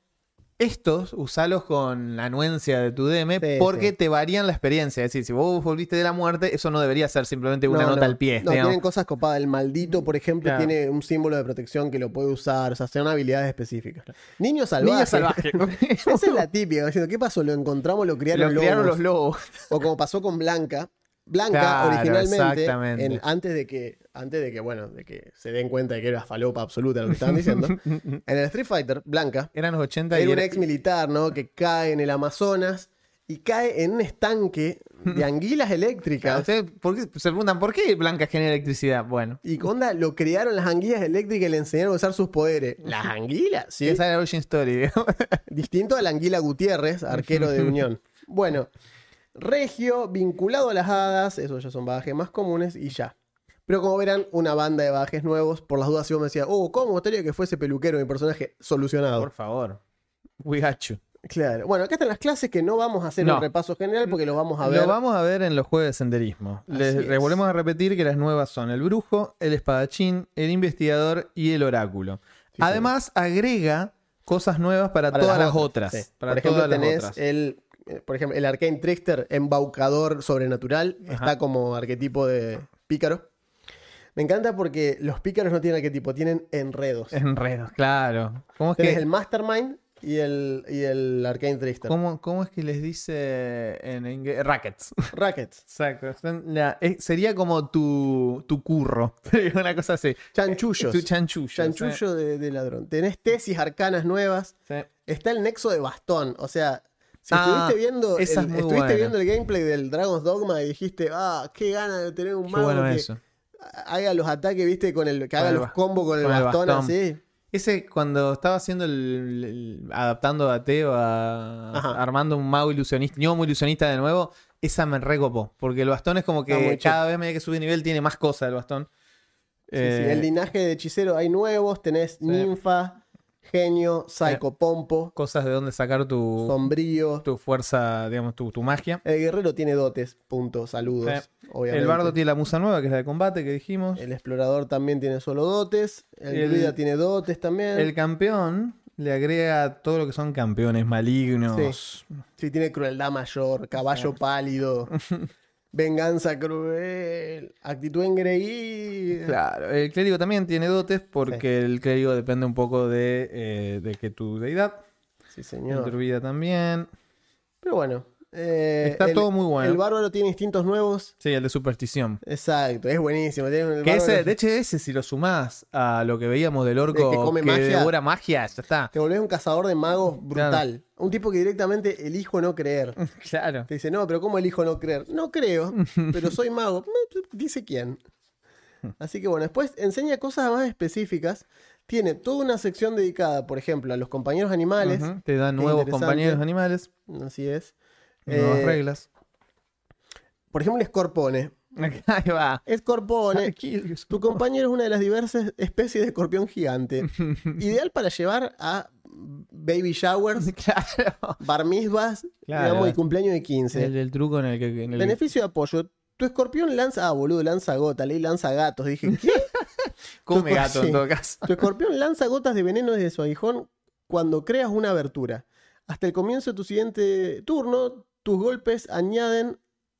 estos usalos con la anuencia de tu D M sí, porque sí. te varían la experiencia. Es decir, si vos volviste de la muerte, eso no debería ser simplemente una no, nota no. al pie. No, digamos. Tienen cosas copadas. El maldito, por ejemplo, claro. tiene un símbolo de protección que lo puede usar. O sea, son habilidades específicas. Niño salvaje. Niño salvaje. Esa es la típica. Diciendo, ¿qué pasó? Lo encontramos, lo criaron, lo criaron los lobos. O como pasó con Blanca. Blanca, claro, originalmente, en, antes de que, antes de que, bueno, de que se den cuenta de que era falopa absoluta lo que estaban diciendo, en el Street Fighter, Blanca, eran los ochenta era y un era... ex militar, ¿no? Que cae en el Amazonas y cae en un estanque de anguilas eléctricas. Claro, ¿por qué? Se preguntan, ¿por qué Blanca genera electricidad? Bueno. Y onda, lo crearon las anguilas eléctricas y le enseñaron a usar sus poderes. ¿Las anguilas? Sí. Esa era Origin Story. ¿No? Distinto a la anguila Gutiérrez, arquero de Unión. Bueno. Regio, vinculado a las hadas, esos ya son bagajes más comunes y ya. Pero como verán, una banda de bagajes nuevos. Por las dudas, si vos me decías, oh, ¿cómo me gustaría que fuese peluquero mi personaje? Solucionado. Por favor. We got you. Claro. Bueno, acá están las clases que no vamos a hacer no. un repaso general porque lo vamos a ver. Lo vamos a ver en los juegos de senderismo. Así Les es. volvemos a repetir que las nuevas son el brujo, el espadachín, el investigador y el oráculo. Sí, Además, sí. agrega cosas nuevas para, para todas las otras. Las otras. Sí. Para Por ejemplo, todas las tenés otras. el... Por ejemplo, el Arcane Trickster, embaucador sobrenatural, Ajá. está como arquetipo de pícaro. Me encanta porque los pícaros no tienen arquetipo, tienen enredos. Enredos, claro. ¿Cómo es Tenés que... el Mastermind y el, y el Arcane Trickster. ¿Cómo, ¿Cómo es que les dice en inglés? Rackets. Rackets. Exacto. La, es, sería como tu, tu curro, una cosa así. Chanchullos. Tu chanchullos. Chanchullo eh. de, de ladrón. Tenés tesis arcanas nuevas. Sí. Está el nexo de bastón, o sea... Si ah, estuviste, viendo el, estuviste buena. viendo el gameplay del Dragon's Dogma y dijiste, ah, qué gana de tener un mago bueno que eso. haga los ataques, viste, con el que haga bueno, los combos con, con el bastón, bastón así. Ese cuando estaba haciendo el, el adaptando a Teo a, a armando un mago ilusionista, gnomo ilusionista de nuevo, esa me recopó, porque el bastón es como que cada vez medida que sube nivel tiene más cosas el bastón. Sí, eh, sí, el linaje de hechicero hay nuevos, tenés sí. ninfa. genio, psicopompo. Cosas de donde sacar tu... sombrío. Tu fuerza, digamos, tu, tu magia. El guerrero tiene dotes, punto, saludos. Sí. Obviamente. El bardo tiene la musa nueva, que es la de combate, que dijimos. El explorador también tiene solo dotes. El druida tiene dotes también. El campeón le agrega todo lo que son campeones malignos. Sí, sí, tiene crueldad mayor, caballo sí. pálido. Venganza cruel, actitud engreída. Claro, el clérigo también tiene dotes porque sí. el clérigo depende un poco de, eh, de que tu deidad. Sí, señor. De tu vida también. Pero bueno. Eh, Está el, todo muy bueno. El bárbaro tiene instintos nuevos. Sí, el de superstición. Exacto, es buenísimo. El que ese, de hecho, ese si lo sumás a lo que veíamos del orco de que, come que magia, devora magia, ya está. Te volvés un cazador de magos brutal. Claro. Un tipo que directamente elijo no creer. Claro. Te dice, no, pero ¿cómo elijo no creer? No creo, pero soy mago. Dice quién. Así que bueno, después enseña cosas más específicas. Tiene toda una sección dedicada, por ejemplo, a los compañeros animales. Uh-huh. Te dan nuevos compañeros animales. Así es. Nuevas eh, reglas. Por ejemplo, escorpone. Ahí va. Escorpone. Tu compañero es una de las diversas especies de escorpión gigante. Ideal para llevar a baby showers, claro. bar mitzvahs, claro. digamos, y cumpleaños de quince. El, el truco en el que. En el... Beneficio de apoyo. Tu escorpión lanza. Ah, boludo, lanza gota. Leí lanza gatos. Dije, ¿qué? Come gato, en todo caso. Tu escorpión lanza gotas de veneno desde su aguijón cuando creas una abertura. Hasta el comienzo de tu siguiente turno. Tus golpes añaden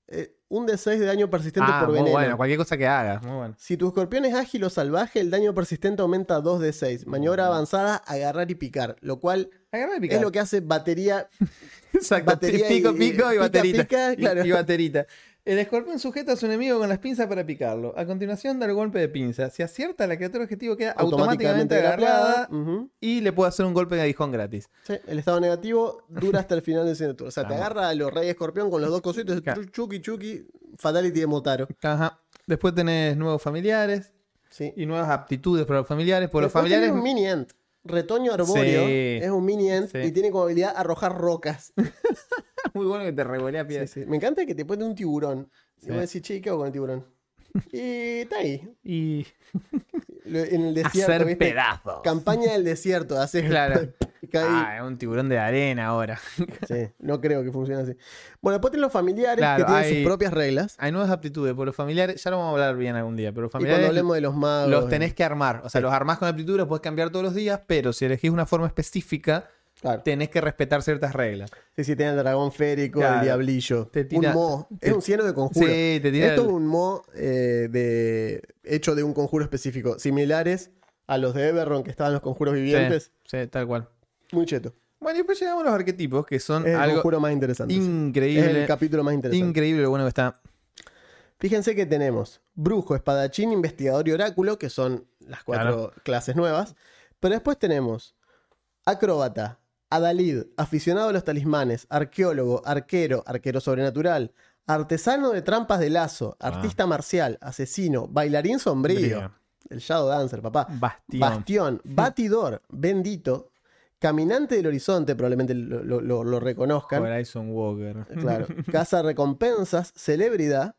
eh, un D seis de daño persistente ah, por veneno. Muy bueno, cualquier cosa que hagas. Muy bueno. Si tu escorpión es ágil o salvaje, el daño persistente aumenta a dos D seis. Maniobra bueno. avanzada, agarrar y picar. Lo cual y picar. es lo que hace batería. Exacto, batería pico, y, pico y, y baterita. Pica, pica, claro. y, y baterita. El escorpión sujeta a su enemigo con las pinzas para picarlo. A continuación da el golpe de pinza. Si acierta, la criatura objetivo queda automáticamente, automáticamente agarrada, agarrada uh-huh. y le puede hacer un golpe de aguijón gratis. Sí, el estado negativo dura hasta el final del siguiente turno. O sea, claro. te agarra a los reyes escorpión con los dos cositos. Claro. Chuki, chuki, fatality de Motaro. Ajá. Después tenés nuevos familiares sí. y nuevas aptitudes para los familiares. Por los familiares... un mini ant. Retoño arbóreo. Sí. Es un mini ant sí. y tiene como habilidad arrojar rocas. Muy bueno que te revolea piedra. Sí, sí. Me encanta que te pone un tiburón. Sí. Y voy a decir, che, ¿qué hago con el tiburón? Y está ahí. Y... en el desierto. Hacer ¿viste? Pedazos. Campaña del desierto. Hacer... Claro. Ah, es un tiburón de arena ahora. Sí, no creo que funcione así. Bueno, después tienen los familiares claro, que tienen hay, sus propias reglas. Hay nuevas aptitudes, por los familiares, ya lo vamos a hablar bien algún día, pero los familiares. Y cuando hablemos de los magos. Los tenés que armar. O sea, sí. los armás con aptitudes, los podés cambiar todos los días, pero si elegís una forma específica. Claro. Tenés que respetar ciertas reglas. Sí, sí, tenés el dragón férico, claro. el diablillo. Te tira, un mo. Te, es un cielo de conjuro. Sí, te tira. Esto es el... un mo eh, de, hecho de un conjuro específico. Similares a los de Eberron que estaban los conjuros vivientes. Sí, sí, tal cual. Muy cheto. Bueno, y después llegamos a los arquetipos, que son es el algo conjuro más interesante. Increíble. Sí. Es el capítulo más interesante. Increíble lo bueno que está. Fíjense que tenemos brujo, espadachín, investigador y oráculo, que son las cuatro claro. clases nuevas. Pero después tenemos acróbata, adalid, aficionado a los talismanes, arqueólogo, arquero, arquero sobrenatural, artesano de trampas de lazo, artista ah. marcial, asesino, bailarín sombrío, Brío. el shadow dancer, papá, bastión, bastión batidor, bendito, caminante del horizonte, probablemente lo, lo, lo, lo reconozcan. Horizon Walker. Claro. Caza recompensas, celebridad,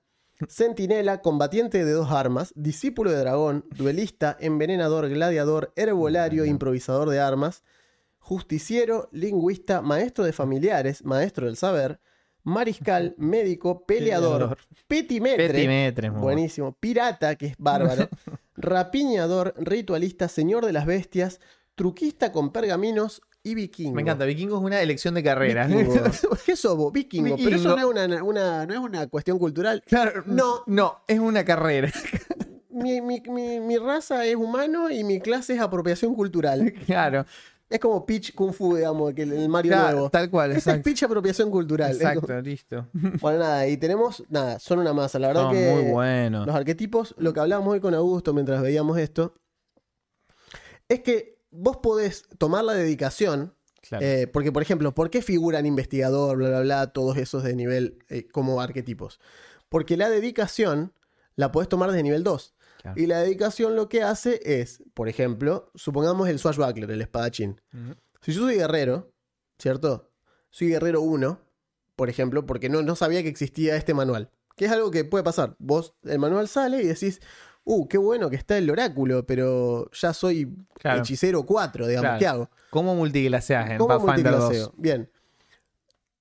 centinela, combatiente de dos armas, discípulo de dragón, duelista, envenenador, gladiador, herbolario, improvisador de armas, justiciero, lingüista, maestro de familiares, maestro del saber, mariscal, médico, peleador, petimetre, petimetre buenísimo, pirata, que es bárbaro, rapiñador, ritualista, señor de las bestias, truquista con pergaminos y vikingo. Me encanta, vikingo es una elección de carrera. ¿Qué sos vos? Vikingo, vikingo. Pero eso no es una, una, no es una cuestión cultural. Claro, no, no, es una carrera. Mi, mi, mi, mi raza es humano y mi clase es apropiación cultural. Claro. Es como Peach Kung Fu, digamos, que el Mario claro, nuevo. Tal cual, exacto. Esta es Peach apropiación cultural. Exacto, como... listo. Bueno, nada, y tenemos, nada, son una masa. La verdad no, que muy bueno. Los arquetipos, lo que hablábamos hoy con Augusto mientras veíamos esto, es que vos podés tomar la dedicación, claro. eh, porque, por ejemplo, ¿por qué figuran investigador, bla, bla, bla, todos esos de nivel eh, como arquetipos? Porque la dedicación la podés tomar desde nivel dos. Claro. Y la dedicación lo que hace es, por ejemplo, supongamos el swashbuckler, el espadachín. Uh-huh. Si yo soy guerrero, ¿cierto? Soy guerrero uno, por ejemplo, porque no, no sabía que existía este manual. Que es algo que puede pasar. Vos, el manual sale y decís, uh, qué bueno que está el oráculo, pero ya soy claro. hechicero cuatro, digamos, claro. ¿qué hago? ¿Cómo multiclaseas en Pathfinder dos? Bien.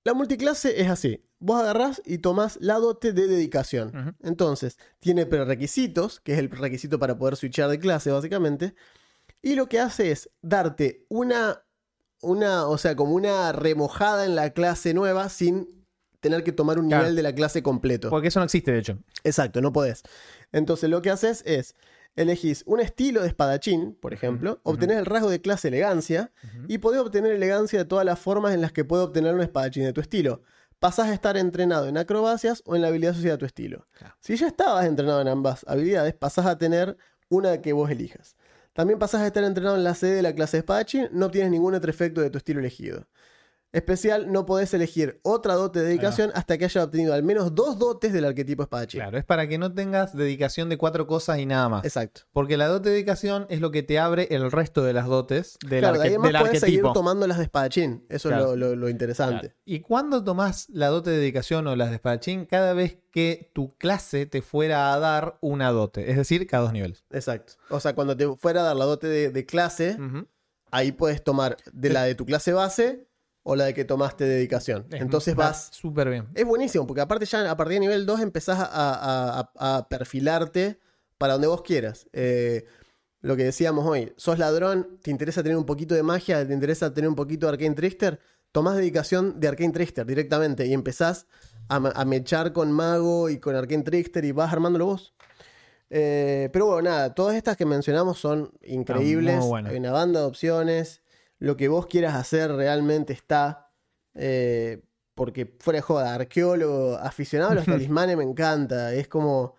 La multiclase es así. Vos agarrás y tomás la dote de dedicación. Uh-huh. Entonces, tiene prerequisitos, que es el requisito para poder switchar de clase, básicamente. Y lo que hace es darte una, una, o sea, como una remojada en la clase nueva sin tener que tomar un claro. nivel de la clase completo. Porque eso no existe, de hecho. Exacto, no podés. Entonces, lo que haces es, elegís un estilo de espadachín, por ejemplo, uh-huh. obtenés el rasgo de clase elegancia, uh-huh. y podés obtener elegancia de todas las formas en las que puede obtener un espadachín de tu estilo. Pasás a estar entrenado en acrobacias o en la habilidad asociada a tu estilo. Claro. Si ya estabas entrenado en ambas habilidades, pasás a tener una que vos elijas. También pasás a estar entrenado en la sede de la clase espadachín, no obtienes ningún otro efecto de tu estilo elegido. Especial, no podés elegir otra dote de dedicación claro. hasta que hayas obtenido al menos dos dotes del arquetipo espadachín. Claro, es para que no tengas dedicación de cuatro cosas y nada más. Exacto. Porque la dote de dedicación es lo que te abre el resto de las dotes del, claro, arque- además del arquetipo. Claro, seguir tomando las de espadachín. Eso claro. es lo, lo, lo interesante. Claro. Y cuando tomás la dote de dedicación o las de espadachín, cada vez que tu clase te fuera a dar una dote. Es decir, cada dos niveles. Exacto. O sea, cuando te fuera a dar la dote de, de clase, uh-huh. ahí puedes tomar de la de tu clase base... o la de que tomaste dedicación. Es, entonces vas... súper bien. Es buenísimo, porque aparte ya a partir de nivel dos empezás a, a, a, a perfilarte para donde vos quieras. Eh, lo que decíamos hoy, sos ladrón, te interesa tener un poquito de magia, te interesa tener un poquito de Arcane Trickster, tomás dedicación de Arcane Trickster directamente y empezás a, a mechar con Mago y con Arcane Trickster y vas armándolo vos. Eh, pero bueno, nada, todas estas que mencionamos son increíbles. Muy bueno. Hay una banda de opciones... Lo que vos quieras hacer realmente está, eh, porque fuera de joda, arqueólogo, aficionado a los talismanes me encanta. Es como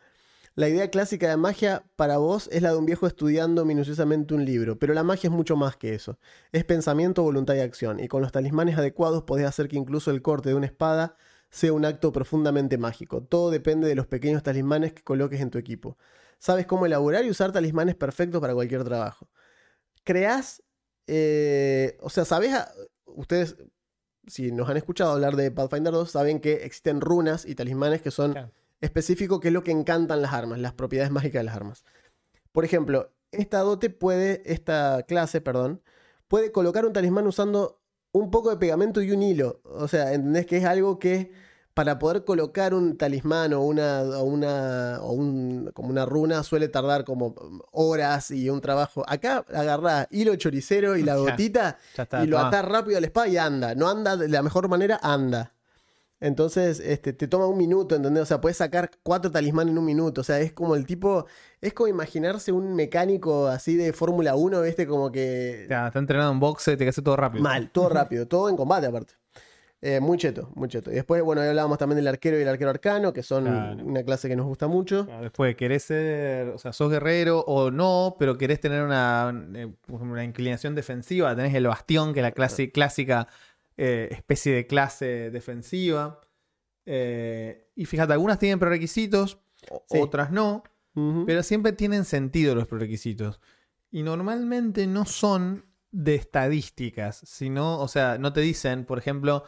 la idea clásica de magia para vos es la de un viejo estudiando minuciosamente un libro, pero la magia es mucho más que eso. Es pensamiento, voluntad y acción, y con los talismanes adecuados podés hacer que incluso el corte de una espada sea un acto profundamente mágico. Todo depende de los pequeños talismanes que coloques en tu equipo. Sabes cómo elaborar y usar talismanes perfectos para cualquier trabajo. Creás Eh, o sea, ¿sabés? A, ustedes, si nos han escuchado hablar de Pathfinder dos, saben que existen runas y talismanes que son claro. específicos, que es lo que encantan las armas, las propiedades mágicas de las armas. Por ejemplo, esta dote puede, esta clase, perdón, puede colocar un talismán usando un poco de pegamento y un hilo. O sea, ¿entendés que es algo que para poder colocar un talismán o una, o una, o un, como una runa suele tardar como horas y un trabajo? Acá agarrás hilo choricero y la gotita ya, ya y lo atás rápido a la espada y anda. No anda de la mejor manera, anda. Entonces este, te toma un minuto, ¿entendés? O sea, podés sacar cuatro talismanes en un minuto. O sea, es como el tipo... Es como imaginarse un mecánico así de Fórmula uno, ¿viste? Como que... Ya, está entrenado en boxe, te hace todo rápido. Mal, todo rápido. Todo en combate, aparte. Eh, muy cheto, muy cheto. Y después, bueno, ahí hablábamos también del arquero y el arquero arcano, que son claro. una clase que nos gusta mucho. Claro, después, querés ser, o sea, sos guerrero o no, pero querés tener una, una inclinación defensiva. Tenés el bastión, que es la clase, clásica eh, especie de clase defensiva. Eh, y fíjate, algunas tienen prerequisitos, sí. otras no, uh-huh. pero siempre tienen sentido los prerequisitos. Y normalmente no son de estadísticas, sino, o sea, no te dicen, por ejemplo...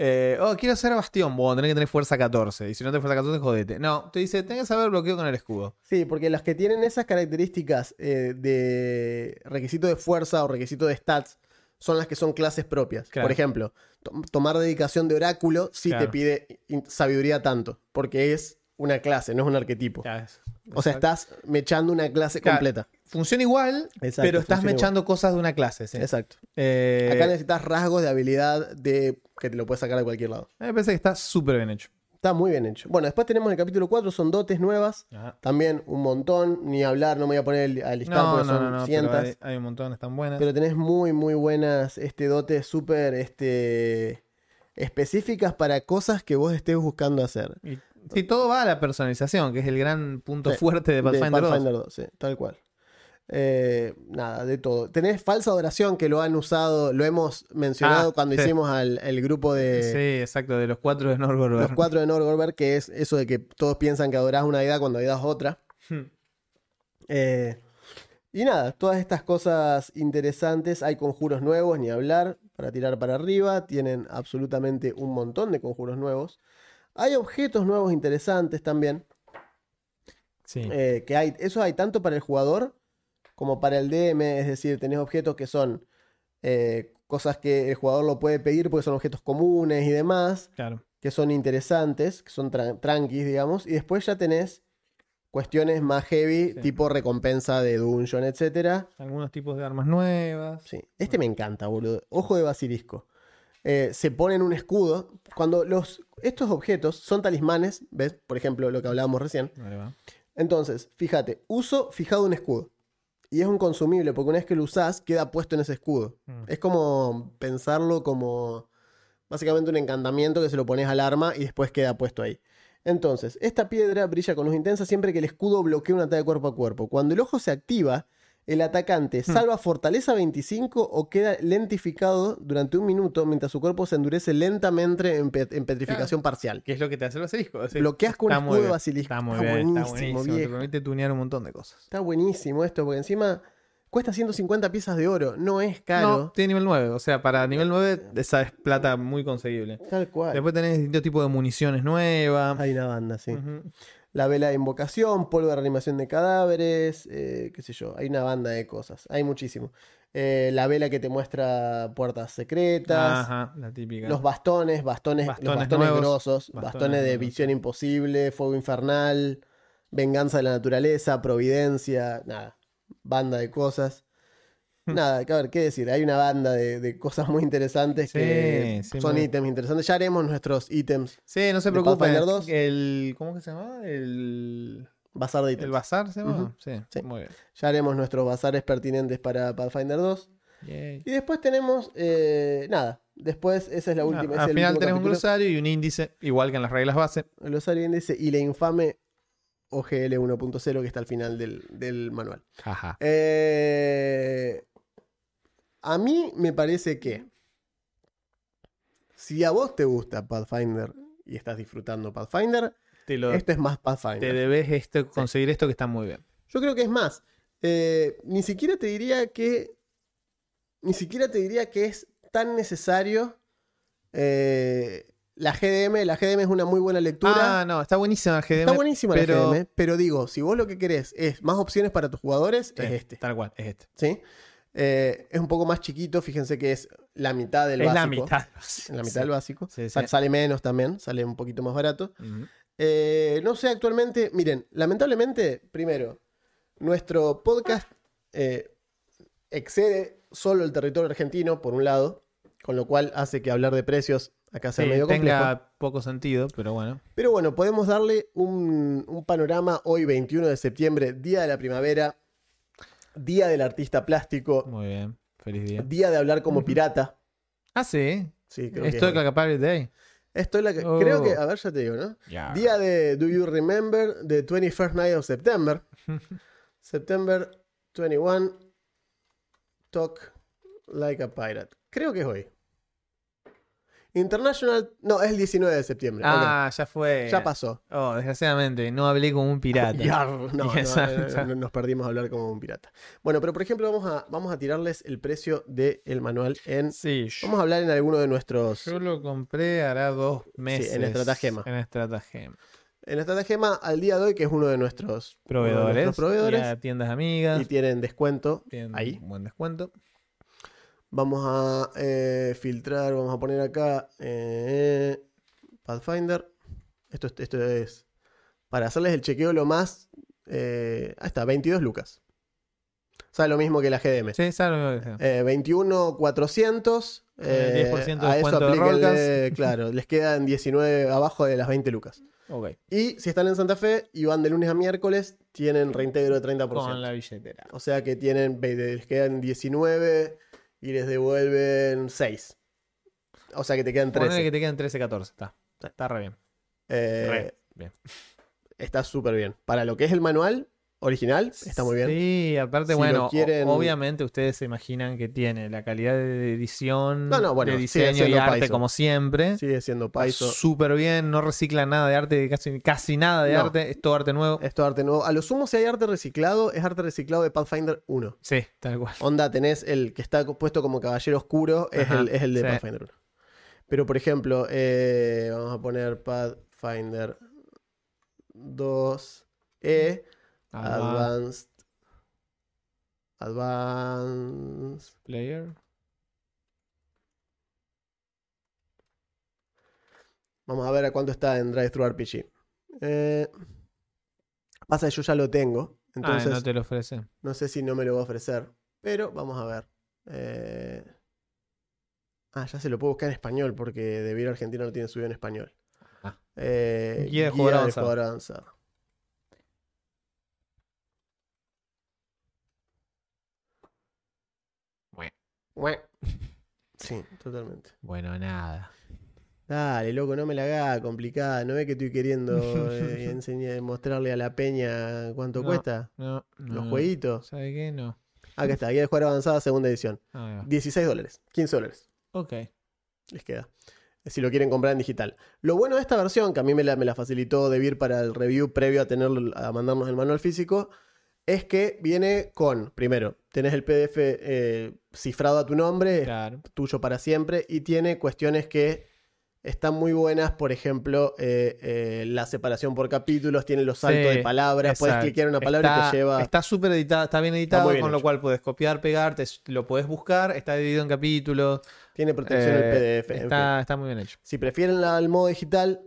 Eh, oh, quiero hacer bastión. Bueno, tenés que tener fuerza catorce. Y si no tenés fuerza catorce, jodete. No, te dice, tenés que saber bloqueo con el escudo. Sí, porque las que tienen esas características eh, de requisito de fuerza o requisito de stats son las que son clases propias. Claro. Por ejemplo, to- tomar dedicación de oráculo sí claro. te pide in- sabiduría tanto. Porque es una clase, no es un arquetipo. Claro. O sea, estás mechando una clase claro. completa. Funciona igual, exacto, pero estás mechando igual. Cosas de una clase. ¿Sí? Exacto. Eh... Acá necesitas rasgos de habilidad de... que te lo puedes sacar de cualquier lado. Me parece que está súper bien hecho. Está muy bien hecho. Bueno, después tenemos el capítulo cuatro, son dotes nuevas. Ajá. También un montón, ni hablar, no me voy a poner a listar no, porque no, son no, no, cientos. Hay, hay un montón, están buenas. Pero tenés muy, muy buenas este, dotes súper este, específicas para cosas que vos estés buscando hacer. Y, sí, todo va a la personalización, que es el gran punto sí, fuerte de Pathfinder, de Pathfinder dos. dos. Sí, tal cual. Eh, nada, de todo. Tenés falsa adoración, que lo han usado, lo hemos mencionado ah, cuando sí. hicimos al el grupo de... Sí, exacto, de los cuatro de Norgorber. Los cuatro de Norgorber, que es eso de que todos piensan que adorás una deidad cuando adorás otra. Hmm. Eh, y nada, todas estas cosas interesantes. Hay conjuros nuevos, ni hablar, para tirar para arriba. Tienen absolutamente un montón de conjuros nuevos. Hay objetos nuevos interesantes también. Sí. Eh, que hay, eso hay tanto para el jugador como para el D M, es decir, tenés objetos que son eh, cosas que el jugador lo puede pedir porque son objetos comunes y demás, claro, que son interesantes, que son tra- tranquis, digamos, y después ya tenés cuestiones más heavy, sí, tipo recompensa de dungeon, etcétera. Algunos tipos de armas nuevas. Sí. Este me encanta, boludo. Ojo de basilisco. Eh, se ponen un escudo. Cuando los, estos objetos son talismanes, ¿ves? Por ejemplo, lo que hablábamos recién. Vale, va. Entonces, fíjate, uso fijado un escudo. Y es un consumible, porque una vez que lo usás, queda puesto en ese escudo. Mm. Es como pensarlo como básicamente un encantamiento que se lo pones al arma y después queda puesto ahí. Entonces, esta piedra brilla con luz intensa siempre que el escudo bloquea un ataque cuerpo a cuerpo. Cuando el ojo se activa, el atacante salva fortaleza veinticinco o queda lentificado durante un minuto mientras su cuerpo se endurece lentamente en, pe- en petrificación, claro, parcial. ¿Qué es lo que te hace el basilisco? O sea, bloqueas con un escudo de basilisco. Está muy está bien, buenísimo, está buenísimo. Viejo. Te permite tunear un montón de cosas. Está buenísimo esto, porque encima cuesta ciento cincuenta piezas de oro. No es caro. No, tiene nivel nueve. O sea, para nivel nueve esa es plata muy conseguible. Tal cual. Después tenés distintos tipos de municiones nuevas. Hay una banda, sí. Uh-huh. La vela de invocación, polvo de reanimación de cadáveres, eh, qué sé yo. Hay una banda de cosas. Hay muchísimo. Eh, la vela que te muestra puertas secretas. Ajá, la típica. Los bastones, bastones, bastones los bastones nuevos, grosos. Bastones, bastones de visión imposible, fuego infernal, venganza de la naturaleza, providencia, nada. Banda de cosas. Nada, a ver, qué decir. Hay una banda de, de cosas muy interesantes, sí, que sí, son muy... ítems interesantes. Ya haremos nuestros ítems. Sí, no se preocupen. El, ¿Cómo que se llama? El bazar de ítems. El bazar se llama. Uh-huh. Sí, sí, muy bien. Ya haremos nuestros bazares pertinentes para Pathfinder dos. Yay. Y después tenemos eh, nada. Después, esa es la última. Ah, al final tenés capítulo. Un glosario y un índice, igual que en las reglas base. El glosario y índice y la infame O G L uno punto cero que está al final del, del manual. Ajá. Eh. A mí me parece que si a vos te gusta Pathfinder y estás disfrutando Pathfinder, te lo, este es más Pathfinder. Te debes esto, conseguir, sí, esto que está muy bien. Yo creo que es más. Eh, ni siquiera te diría que ni siquiera te diría que es tan necesario eh, la G D M. La G D M es una muy buena lectura. Ah, no, está buenísima la G D M. Está buenísima pero... la G D M, pero digo, si vos lo que querés es más opciones para tus jugadores, sí, es este. Tal cual, es este. ¿Sí? Eh, es un poco más chiquito, fíjense que es la mitad del es básico. Es la mitad. Sí, la mitad, sí, del básico. Sí, sí. Sale menos también, sale un poquito más barato. Uh-huh. Eh, no sé, actualmente, miren, lamentablemente, primero, nuestro podcast eh, excede solo el territorio argentino, por un lado, con lo cual hace que hablar de precios acá sea, sí, medio complejo. Tenga poco sentido, pero bueno. Pero bueno, podemos darle un, un panorama hoy, veintiuno de septiembre, día de la primavera. Día del artista plástico. Muy bien, feliz día. Día de hablar como pirata. Ah, sí. Sí, creo Estoy que es Capable Day. Esto es la que... oh. Creo que... A ver, ya te digo, ¿no? Yeah. Día de Do You Remember the twenty-first Night of September. September twenty-first. Talk like a pirate. Creo que es hoy. International... No, es el diecinueve de septiembre. Ah, okay. Ya fue. Ya pasó. Oh, desgraciadamente, no hablé como un pirata. Yar, no, no, no, no, nos perdimos a hablar como un pirata. Bueno, pero por ejemplo, vamos a, vamos a tirarles el precio del manual en... Sí. Vamos a hablar en alguno de nuestros... Yo lo compré hará dos meses. Sí, en Estratagema. En Estratagema. En Estratagema, al día de hoy, que es uno de nuestros proveedores. Uno de nuestros proveedores y a tiendas amigas. Y tienen descuento. Tienen ahí. Un buen descuento. Vamos a eh, filtrar, vamos a poner acá eh, Pathfinder. Esto, esto es para hacerles el chequeo lo más... Eh, ahí está, veintidós lucas. Sale lo mismo que la G D M. Sí, sale lo mismo que la G D M. veintiuno mil cuatrocientos. Eh, diez por ciento de descuento de Rollcast. Claro, les quedan diecinueve abajo de las veinte lucas. Okay. Y si están en Santa Fe y van de lunes a miércoles, tienen reintegro de treinta por ciento. Con la billetera. O sea que tienen, les quedan diecinueve... Y les devuelven seis. O sea que te quedan trece. Ponle que te quedan trece, catorce. Está, está re bien. Eh, re bien. Está súper bien. Para lo que es el manual original, está muy bien. Sí, aparte, si bueno, quieren... obviamente ustedes se imaginan que tiene la calidad de edición, no, no, bueno, de diseño y arte Paizo, como siempre. Sigue siendo Paizo. Súper bien. No recicla nada de arte, casi, casi nada de no. arte. Es todo arte nuevo. Es todo arte nuevo. A lo sumo, si hay arte reciclado, es arte reciclado de Pathfinder uno. Sí, tal cual. Onda, tenés el que está puesto como caballero oscuro, es, ajá, el, es el de, sí, Pathfinder uno. Pero, por ejemplo, eh, vamos a poner Pathfinder dos E... Mm. Advanced. Advanced Player. Vamos a ver a cuánto está en DriveThruRPG. Eh, pasa que yo ya lo tengo. Entonces, ah, no te lo ofrece. No sé si no me lo va a ofrecer. Pero vamos a ver. Eh, ah, ya se lo puedo buscar en español porque Devir Argentina lo tiene subido en español. Ah. Eh, guía de jugador avanzado. Jugador avanzado. Sí, totalmente. Bueno, nada. Dale, loco, no me la hagas complicada. ¿No ves que estoy queriendo eh, enseñar, mostrarle a la peña cuánto no, cuesta? No, no. Los no, jueguitos. ¿Sabes qué? No. Acá está, guía de jugar avanzada, segunda edición. Ah, dieciséis dólares, quince dólares. Ok. Les queda. Si lo quieren comprar en digital. Lo bueno de esta versión, que a mí me la, me la facilitó Devir para el review previo a, tener, a mandarnos el manual físico, es que viene con, primero, tenés el P D F eh, cifrado a tu nombre, claro, tuyo para siempre, y tiene cuestiones que están muy buenas, por ejemplo, eh, eh, la separación por capítulos, tiene los saltos sí, de palabras, exacto. Puedes cliquear una palabra está, y te lleva... Está súper editado, está bien editado, está bien con hecho. Lo cual puedes copiar, pegar, te, lo puedes buscar, está dividido en capítulos. Tiene protección eh, el P D F. Está, en fin. Está muy bien hecho. Si prefieren la, el modo digital...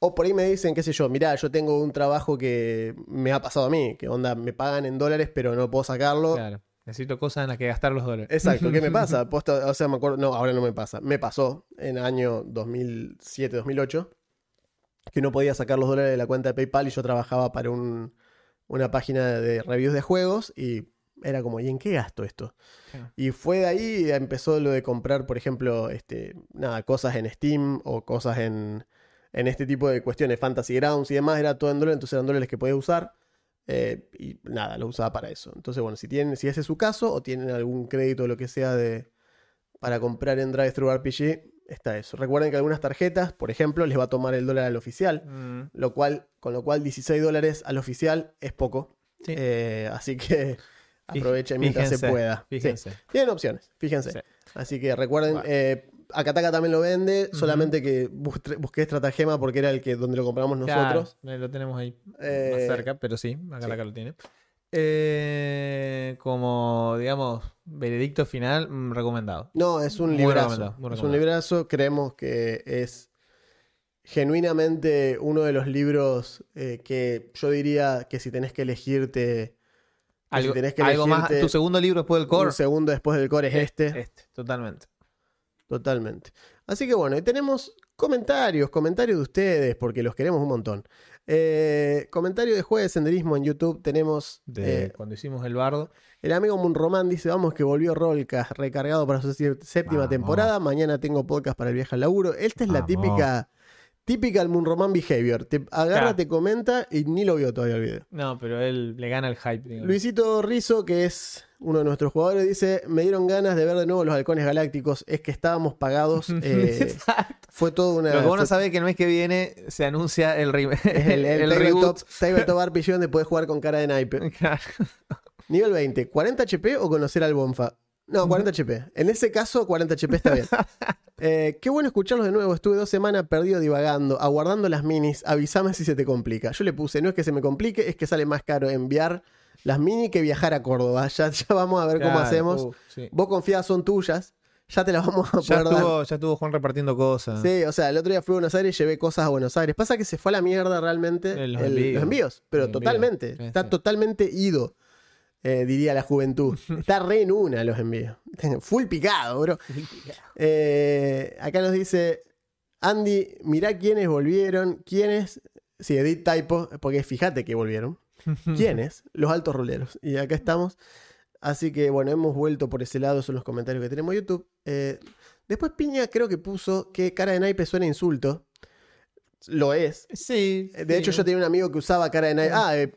O por ahí me dicen, qué sé yo, mirá, yo tengo un trabajo que me ha pasado a mí, que onda, me pagan en dólares, pero no puedo sacarlo. Claro, necesito cosas en las que gastar los dólares. Exacto, ¿qué me pasa? Posta, o sea, me acuerdo, no, ahora no me pasa. Me pasó en el año dos mil siete, dos mil ocho, que no podía sacar los dólares de la cuenta de PayPal y yo trabajaba para un, una página de reviews de juegos y era como, ¿y en qué gasto esto? Claro. Y fue de ahí, empezó lo de comprar, por ejemplo, este, nada, cosas en Steam o cosas en... En este tipo de cuestiones, Fantasy Grounds y demás, era todo en dólares, entonces eran dólares que podías usar. Eh, y nada, lo usaba para eso. Entonces, bueno, si tienen, si ese es su caso, o tienen algún crédito o lo que sea de, para comprar en DriveThruRPG, está eso. Recuerden que algunas tarjetas, por ejemplo, les va a tomar el dólar al oficial. Mm. Lo cual, con lo cual dieciséis dólares al oficial es poco. Sí. Eh, así que aprovechen mientras fíjense, se pueda. Fíjense. Sí. Tienen opciones, fíjense. Sí. Así que recuerden. Vale. Eh, Akataka también lo vende, uh-huh. Solamente que busqué, busqué Estratagema porque era el que donde lo compramos nosotros. Claro, lo tenemos ahí eh, más cerca, pero sí, Akataka sí. Lo tiene. Eh, como, digamos, veredicto final, recomendado. No, es un muy librazo. Recomendado, muy recomendado. Es un librazo, creemos que es genuinamente uno de los libros eh, que yo diría que si tenés que elegirte... Algo, si tenés que algo elegirte, más, tu segundo libro después del core. Tu segundo después del core es este. Este, este totalmente. Totalmente. Así que bueno, y tenemos comentarios, comentarios de ustedes, porque los queremos un montón. Eh, comentario de Jueves Senderismo en YouTube tenemos... De eh, cuando hicimos el bardo. El amigo Munromán dice, vamos que volvió Rollcast, recargado para su séptima vamos. temporada. Mañana tengo podcast para el viaje al laburo. Esta es vamos. la típica... Típica el Munroman behavior. Te agarra, claro. Te comenta y ni lo vio todavía el video. No, pero él le gana el hype. Digamos. Luisito Rizzo, que es uno de nuestros jugadores, dice: me dieron ganas de ver de nuevo los halcones galácticos. Es que estábamos pagados. Eh, Exacto. Fue todo una. Lo que vos no sabés que el mes que viene se anuncia el, re... el, el, el, el reboot. Tabletop R P G donde podés jugar con cara de naipe. Claro. Nivel veinte: ¿cuarenta H P o conocer al Bonfa? No, cuarenta H P. En ese caso, cuarenta H P está bien. Eh, qué bueno escucharlos de nuevo. Estuve dos semanas perdido divagando, aguardando las minis. Avísame si se te complica. Yo le puse, no es que se me complique, es que sale más caro enviar las minis que viajar a Córdoba. Ya, ya vamos a ver claro, cómo hacemos. Uh, sí. Vos confiás, son tuyas. Ya te las vamos a ya poder estuvo, dar. Ya estuvo Juan repartiendo cosas. Sí, o sea, el otro día fui a Buenos Aires y llevé cosas a Buenos Aires. Pasa que se fue a la mierda realmente el, los, el, envíos. los envíos. Pero el totalmente. Envío. Está sí. totalmente ido. Eh, diría la juventud. Está re en una los envíos. Full picado, bro. Eh, acá nos dice Andy, mirá quiénes volvieron. ¿Quiénes? Sí, edit typo, porque fíjate que volvieron. ¿Quiénes? Los altos roleros. Y acá estamos. Así que, bueno, hemos vuelto por ese lado. Son los comentarios que tenemos en YouTube. Eh, después Piña creo que puso que cara de naipe suena insulto. Lo es. Sí. De sí. hecho, yo tenía un amigo que usaba cara de naipe. Ah, eh,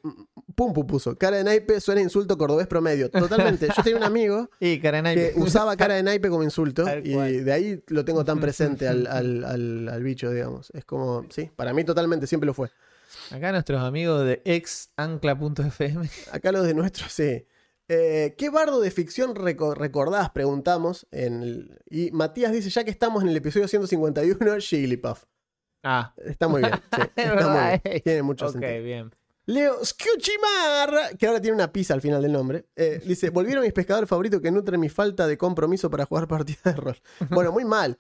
Pumpu puso. Cara de naipe suena insulto cordobés promedio. Totalmente. Yo tenía un amigo y cara de naipe. Que usaba cara de naipe como insulto. Y de ahí lo tengo tan presente al, al, al, al bicho, digamos. Es como, sí, para mí totalmente, siempre lo fue. Acá nuestros amigos de ex ancla punto f m. Acá los de nuestros, sí. Eh, ¿Qué bardo de ficción reco- recordás? Preguntamos. En el... Y Matías dice, ya que estamos en el episodio ciento cincuenta y uno, Jigglypuff. Ah. Está muy bien. Sí, está muy bien. Tiene mucho okay, sentido. Bien. Leo Scuchimar, que ahora tiene una pizza al final del nombre, eh, dice, volvieron mis pescadores favoritos que nutren mi falta de compromiso para jugar partidas de rol. Bueno, muy mal.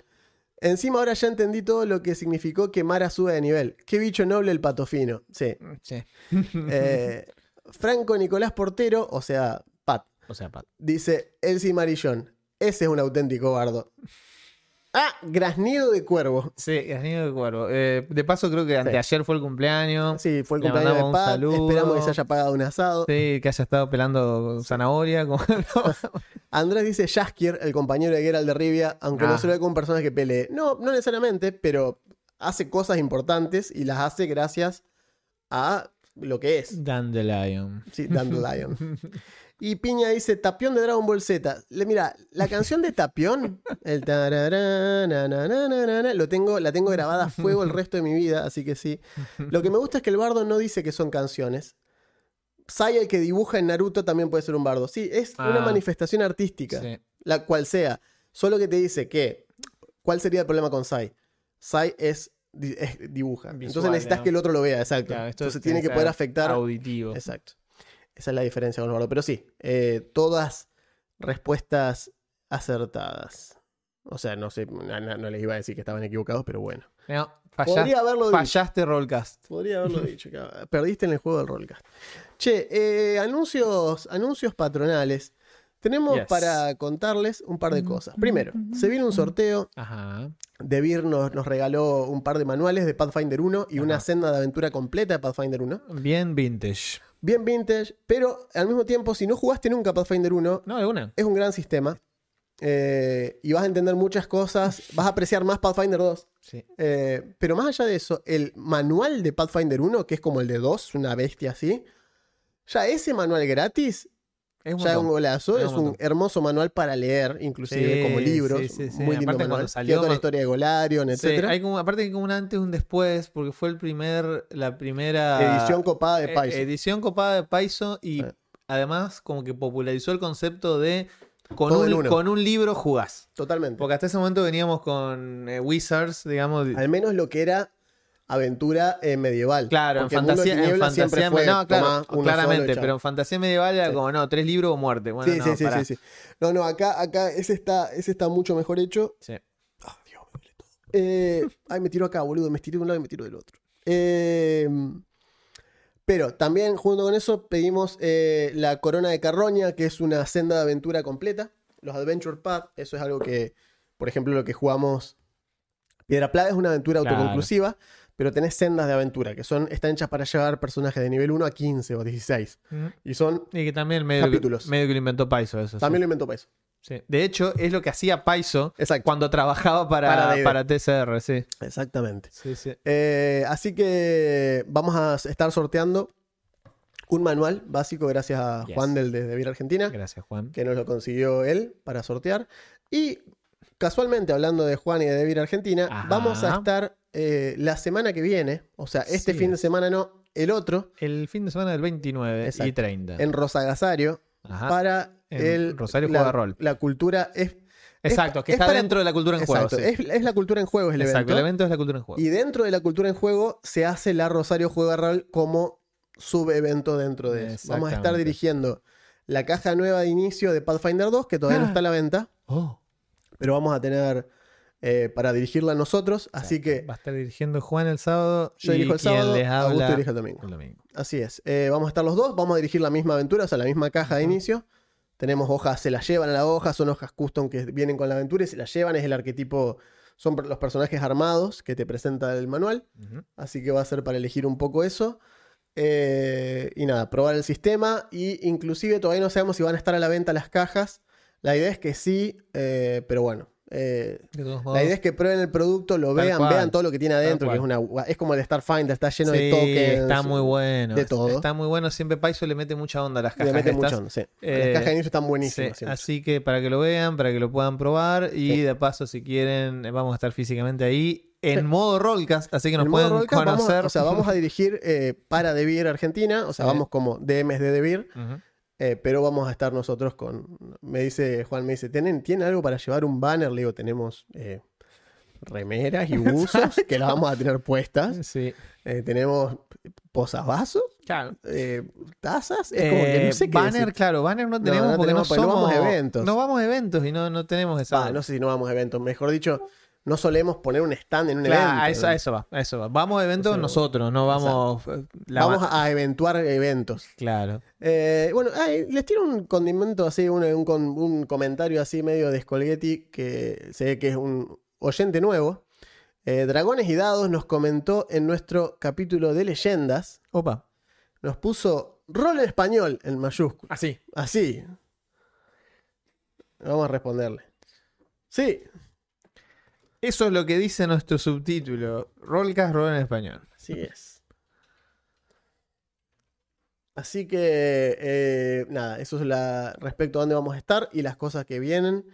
Encima ahora ya entendí todo lo que significó que Mara sube de nivel. Qué bicho noble el pato fino. Sí. Sí. Eh, Franco Nicolás Portero, o sea, Pat. O sea, Pat. Dice, el Cimarillón. Ese es un auténtico bardo. Ah, Graznido de Cuervo. Sí, Graznido de Cuervo. Eh, de paso, creo que anteayer sí. fue el cumpleaños. Sí, fue el Le cumpleaños de Pat. Esperamos que se haya pagado un asado. Sí, que haya estado pelando zanahoria. Como... Andrés dice Jaskier, el compañero de Geralt de Rivia, aunque ah. no se lo ve como un personaje que pelee. No, no necesariamente, pero hace cosas importantes y las hace gracias a lo que es. Dandelion. Sí, Dandelion. Y Piña dice, Tapión de Dragon Ball Z. Le, mira, la canción de Tapión, el tarará, na, na, na, na, na, lo tengo, la tengo grabada a fuego el resto de mi vida, así que sí. Lo que me gusta es que el bardo no dice que son canciones. Sai, el que dibuja en Naruto, también puede ser un bardo. Sí, es ah, una manifestación artística, sí. la cual sea. Solo que te dice que, ¿cuál sería el problema con Sai? Sai es... es dibuja. Visual, entonces necesitas ¿no? que el otro lo vea, exacto. Claro, entonces tiene que poder afectar... auditivo. Exacto. Esa es la diferencia con los bardos. Pero sí, eh, todas respuestas acertadas. O sea, no sé, no, no les iba a decir que estaban equivocados, pero bueno. No, fallás, Podría haberlo fallaste dicho. Rollcast. Podría haberlo dicho. Cabrón. Perdiste en el juego del Rollcast. Che, eh, anuncios, anuncios patronales. Tenemos yes. para contarles un par de cosas. Primero, se viene un sorteo. Ajá. Devir nos, nos regaló un par de manuales de Pathfinder uno y Ajá. una senda de aventura completa de Pathfinder uno. Bien vintage. Bien vintage, pero al mismo tiempo, si no jugaste nunca Pathfinder uno, no, alguna. es un gran sistema. Eh, y vas a entender muchas cosas. Vas a apreciar más Pathfinder dos. Sí. Eh, pero más allá de eso, el manual de Pathfinder uno, que es como el de dos, una bestia así, ya ese manual gratis... Es un ya montón. un golazo, es, es un montón. hermoso manual para leer, inclusive sí, como libros. Sí, sí, sí. Muy lindo manual. Salió con la historia de Golarion, etcétera. Sí, hay como, aparte hay como un antes y un después, porque fue el primer, la primera... Edición copada de Paizo. Edición copada de Paizo y ah. además como que popularizó el concepto de con un, con un libro jugás. Totalmente. Porque hasta ese momento veníamos con eh, Wizards, digamos. Al menos lo que era... aventura eh, medieval. Claro, Porque en fantasía, en fantasía medieval. No, claro, claramente, pero en fantasía medieval era sí. como, no, tres libros o muerte. Bueno, sí, no, sí, sí, sí. No, no, acá, acá ese está, ese está mucho mejor hecho. Sí. Oh, Dios, me duele todo. Eh, ay, me tiro acá, boludo. Me tiré de un lado y me tiro del otro. Eh, pero también, junto con eso, pedimos eh, la Corona de Carroña, que es una senda de aventura completa. Los Adventure Path, eso es algo que, por ejemplo, lo que jugamos. Piedra Plaga es una aventura claro. autoconclusiva. Pero tenés sendas de aventura que son están hechas para llevar personajes de nivel uno a quince o dieciséis. Mm. Y son y que también medio capítulos. Que, medio que lo inventó Paizo eso. También sí. lo inventó Paizo. Sí. De hecho, es lo que hacía Paizo Exacto. cuando trabajaba para, para, para T C R. Sí. Exactamente. Sí, sí. Eh, así que vamos a estar sorteando un manual básico gracias a yes. Juan del de Devir Argentina. Gracias, Juan. Que nos lo consiguió él para sortear. Y casualmente, hablando de Juan y de Devir Argentina, Ajá. vamos a estar... Eh, la semana que viene, o sea, este sí. fin de semana no, el otro. El fin de semana del veintinueve exacto, y treinta. En Rosagasario, Ajá, para en el, Rosario Juega Rol. La cultura es... Exacto, es, que es está para, dentro de la cultura en exacto, juego. Sí. Es, es la cultura en juego, es el exacto, evento. Exacto, el evento es la cultura en juego. Y dentro de la cultura en juego se hace la Rosario Juega Rol como subevento dentro de eso. Vamos a estar dirigiendo la caja nueva de inicio de Pathfinder dos, que todavía ah. no está a la venta. Oh. Pero vamos a tener... Eh, para dirigirla a nosotros, o sea, así que va a estar dirigiendo Juan el sábado, yo dirijo el sábado, Augusto dirige el domingo. el domingo así es, eh, vamos a estar los dos, vamos a dirigir la misma aventura, o sea la misma caja uh-huh. de inicio. Tenemos hojas, se las llevan a la hoja, son hojas custom que vienen con la aventura y se las llevan, es el arquetipo, son los personajes armados que te presenta el manual, uh-huh. así que va a ser para elegir un poco eso. Eh, y nada, probar el sistema, y inclusive todavía no sabemos si van a estar a la venta las cajas, la idea es que sí, eh, pero bueno. Eh, la idea es que prueben el producto, lo Tal vean, cual. vean todo lo que tiene adentro, que es, una, es como el Starfinder, está lleno sí, de tokens. Está muy bueno. De todo. Está muy bueno. Siempre Paizo le mete mucha onda a las cajas. Le mete mucha onda, sí. Eh, las cajas de inicio están buenísimas. Sí, así que para que lo vean, para que lo puedan probar. Y sí. de paso, si quieren, vamos a estar físicamente ahí en sí. modo Rollcast. Así que nos en pueden conocer. Vamos, o sea, vamos a dirigir eh, para Devir Argentina. O sea, sí. vamos como D Ms de Devir. Uh-huh. Eh, pero vamos a estar nosotros con... Me dice, Juan me dice, ¿tienen, ¿tienen algo para llevar un banner? Le digo, tenemos eh, remeras y buzos que las vamos a tener puestas. Sí. Eh, tenemos posavasos Claro. Eh, ¿Tazas? Es como que no sé eh, qué banner, decir. Claro, banner no tenemos no, no porque tenemos, no somos... No vamos a eventos. No vamos a eventos y no, no tenemos esa... Ah, no sé si no vamos a eventos. Mejor dicho, no solemos poner un stand en un claro, evento. A eso, ¿no? a eso va, a eso va. Vamos a eventos o sea, nosotros, no vamos... O sea, la vamos ma- a eventuar eventos. Claro. Eh, bueno, ay, les tiro un condimento así, un, un, un comentario así medio de Scolghetti que sé que es un oyente nuevo. Eh, Dragones y Dados nos comentó en nuestro capítulo de leyendas. Opa. Nos puso rol en español en mayúscula. Así. Así. Vamos a responderle. Sí. Eso es lo que dice nuestro subtítulo. Rollcast, rol en español. Así es. Así que, eh, nada, eso es la respecto a dónde vamos a estar y las cosas que vienen.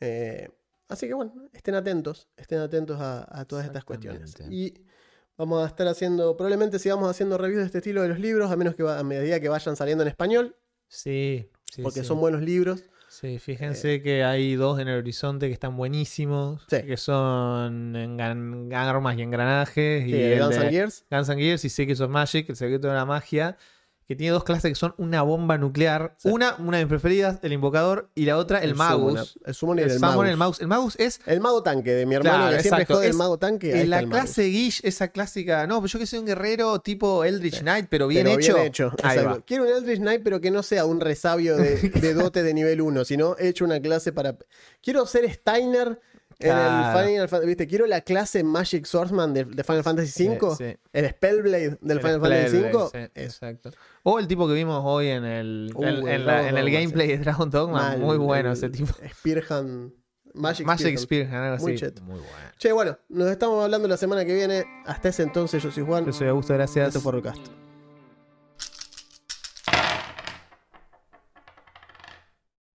Eh... Así que bueno, estén atentos, estén atentos a, a todas estas cuestiones. Y vamos a estar haciendo, probablemente sigamos haciendo reviews de este estilo de los libros, a menos que va, a medida que vayan saliendo en español. Sí, sí. Porque sí. Son buenos libros. Sí, fíjense eh, que hay dos en el horizonte que están buenísimos, sí. que son engan, Armas y Engranajes. Sí, y el Guns and Gears. Guns and Gears y Secrets of Magic, El Secreto de la Magia. Que tiene dos clases que son una bomba nuclear. Sí. Una, una de mis preferidas, el Invocador. Y la otra, el, el Magus. El Summon y el, el Magus. El Magus. El Magus es... El Mago Tanque, de mi hermano. Claro, que exacto. Siempre jode el Mago Tanque. En la el clase Guish, esa clásica... No, yo que soy un guerrero tipo Eldritch sí. Knight, pero bien pero hecho. Bien hecho. Quiero un Eldritch Knight, pero que no sea un resabio de, de dote de nivel uno, sino he hecho una clase para... Quiero ser Steiner... Claro. En el Final, ¿viste? Quiero la clase Magic Swordsman de, de Final Fantasy cinco. Sí, sí. El Spellblade del el Final Fantasy cinco. Sí, exacto. O el tipo que vimos hoy en el, uh, el, el, en la, en el gameplay de Dragon's Dogma. Mal, muy bueno ese tipo. Spearhand. Magic, Magic Spearhand. Muy cheto. Muy bueno. Che, bueno, nos estamos hablando la semana que viene. Hasta ese entonces, yo soy Juan. Yo soy Augusto, gracias. Esto fue Roll Cast.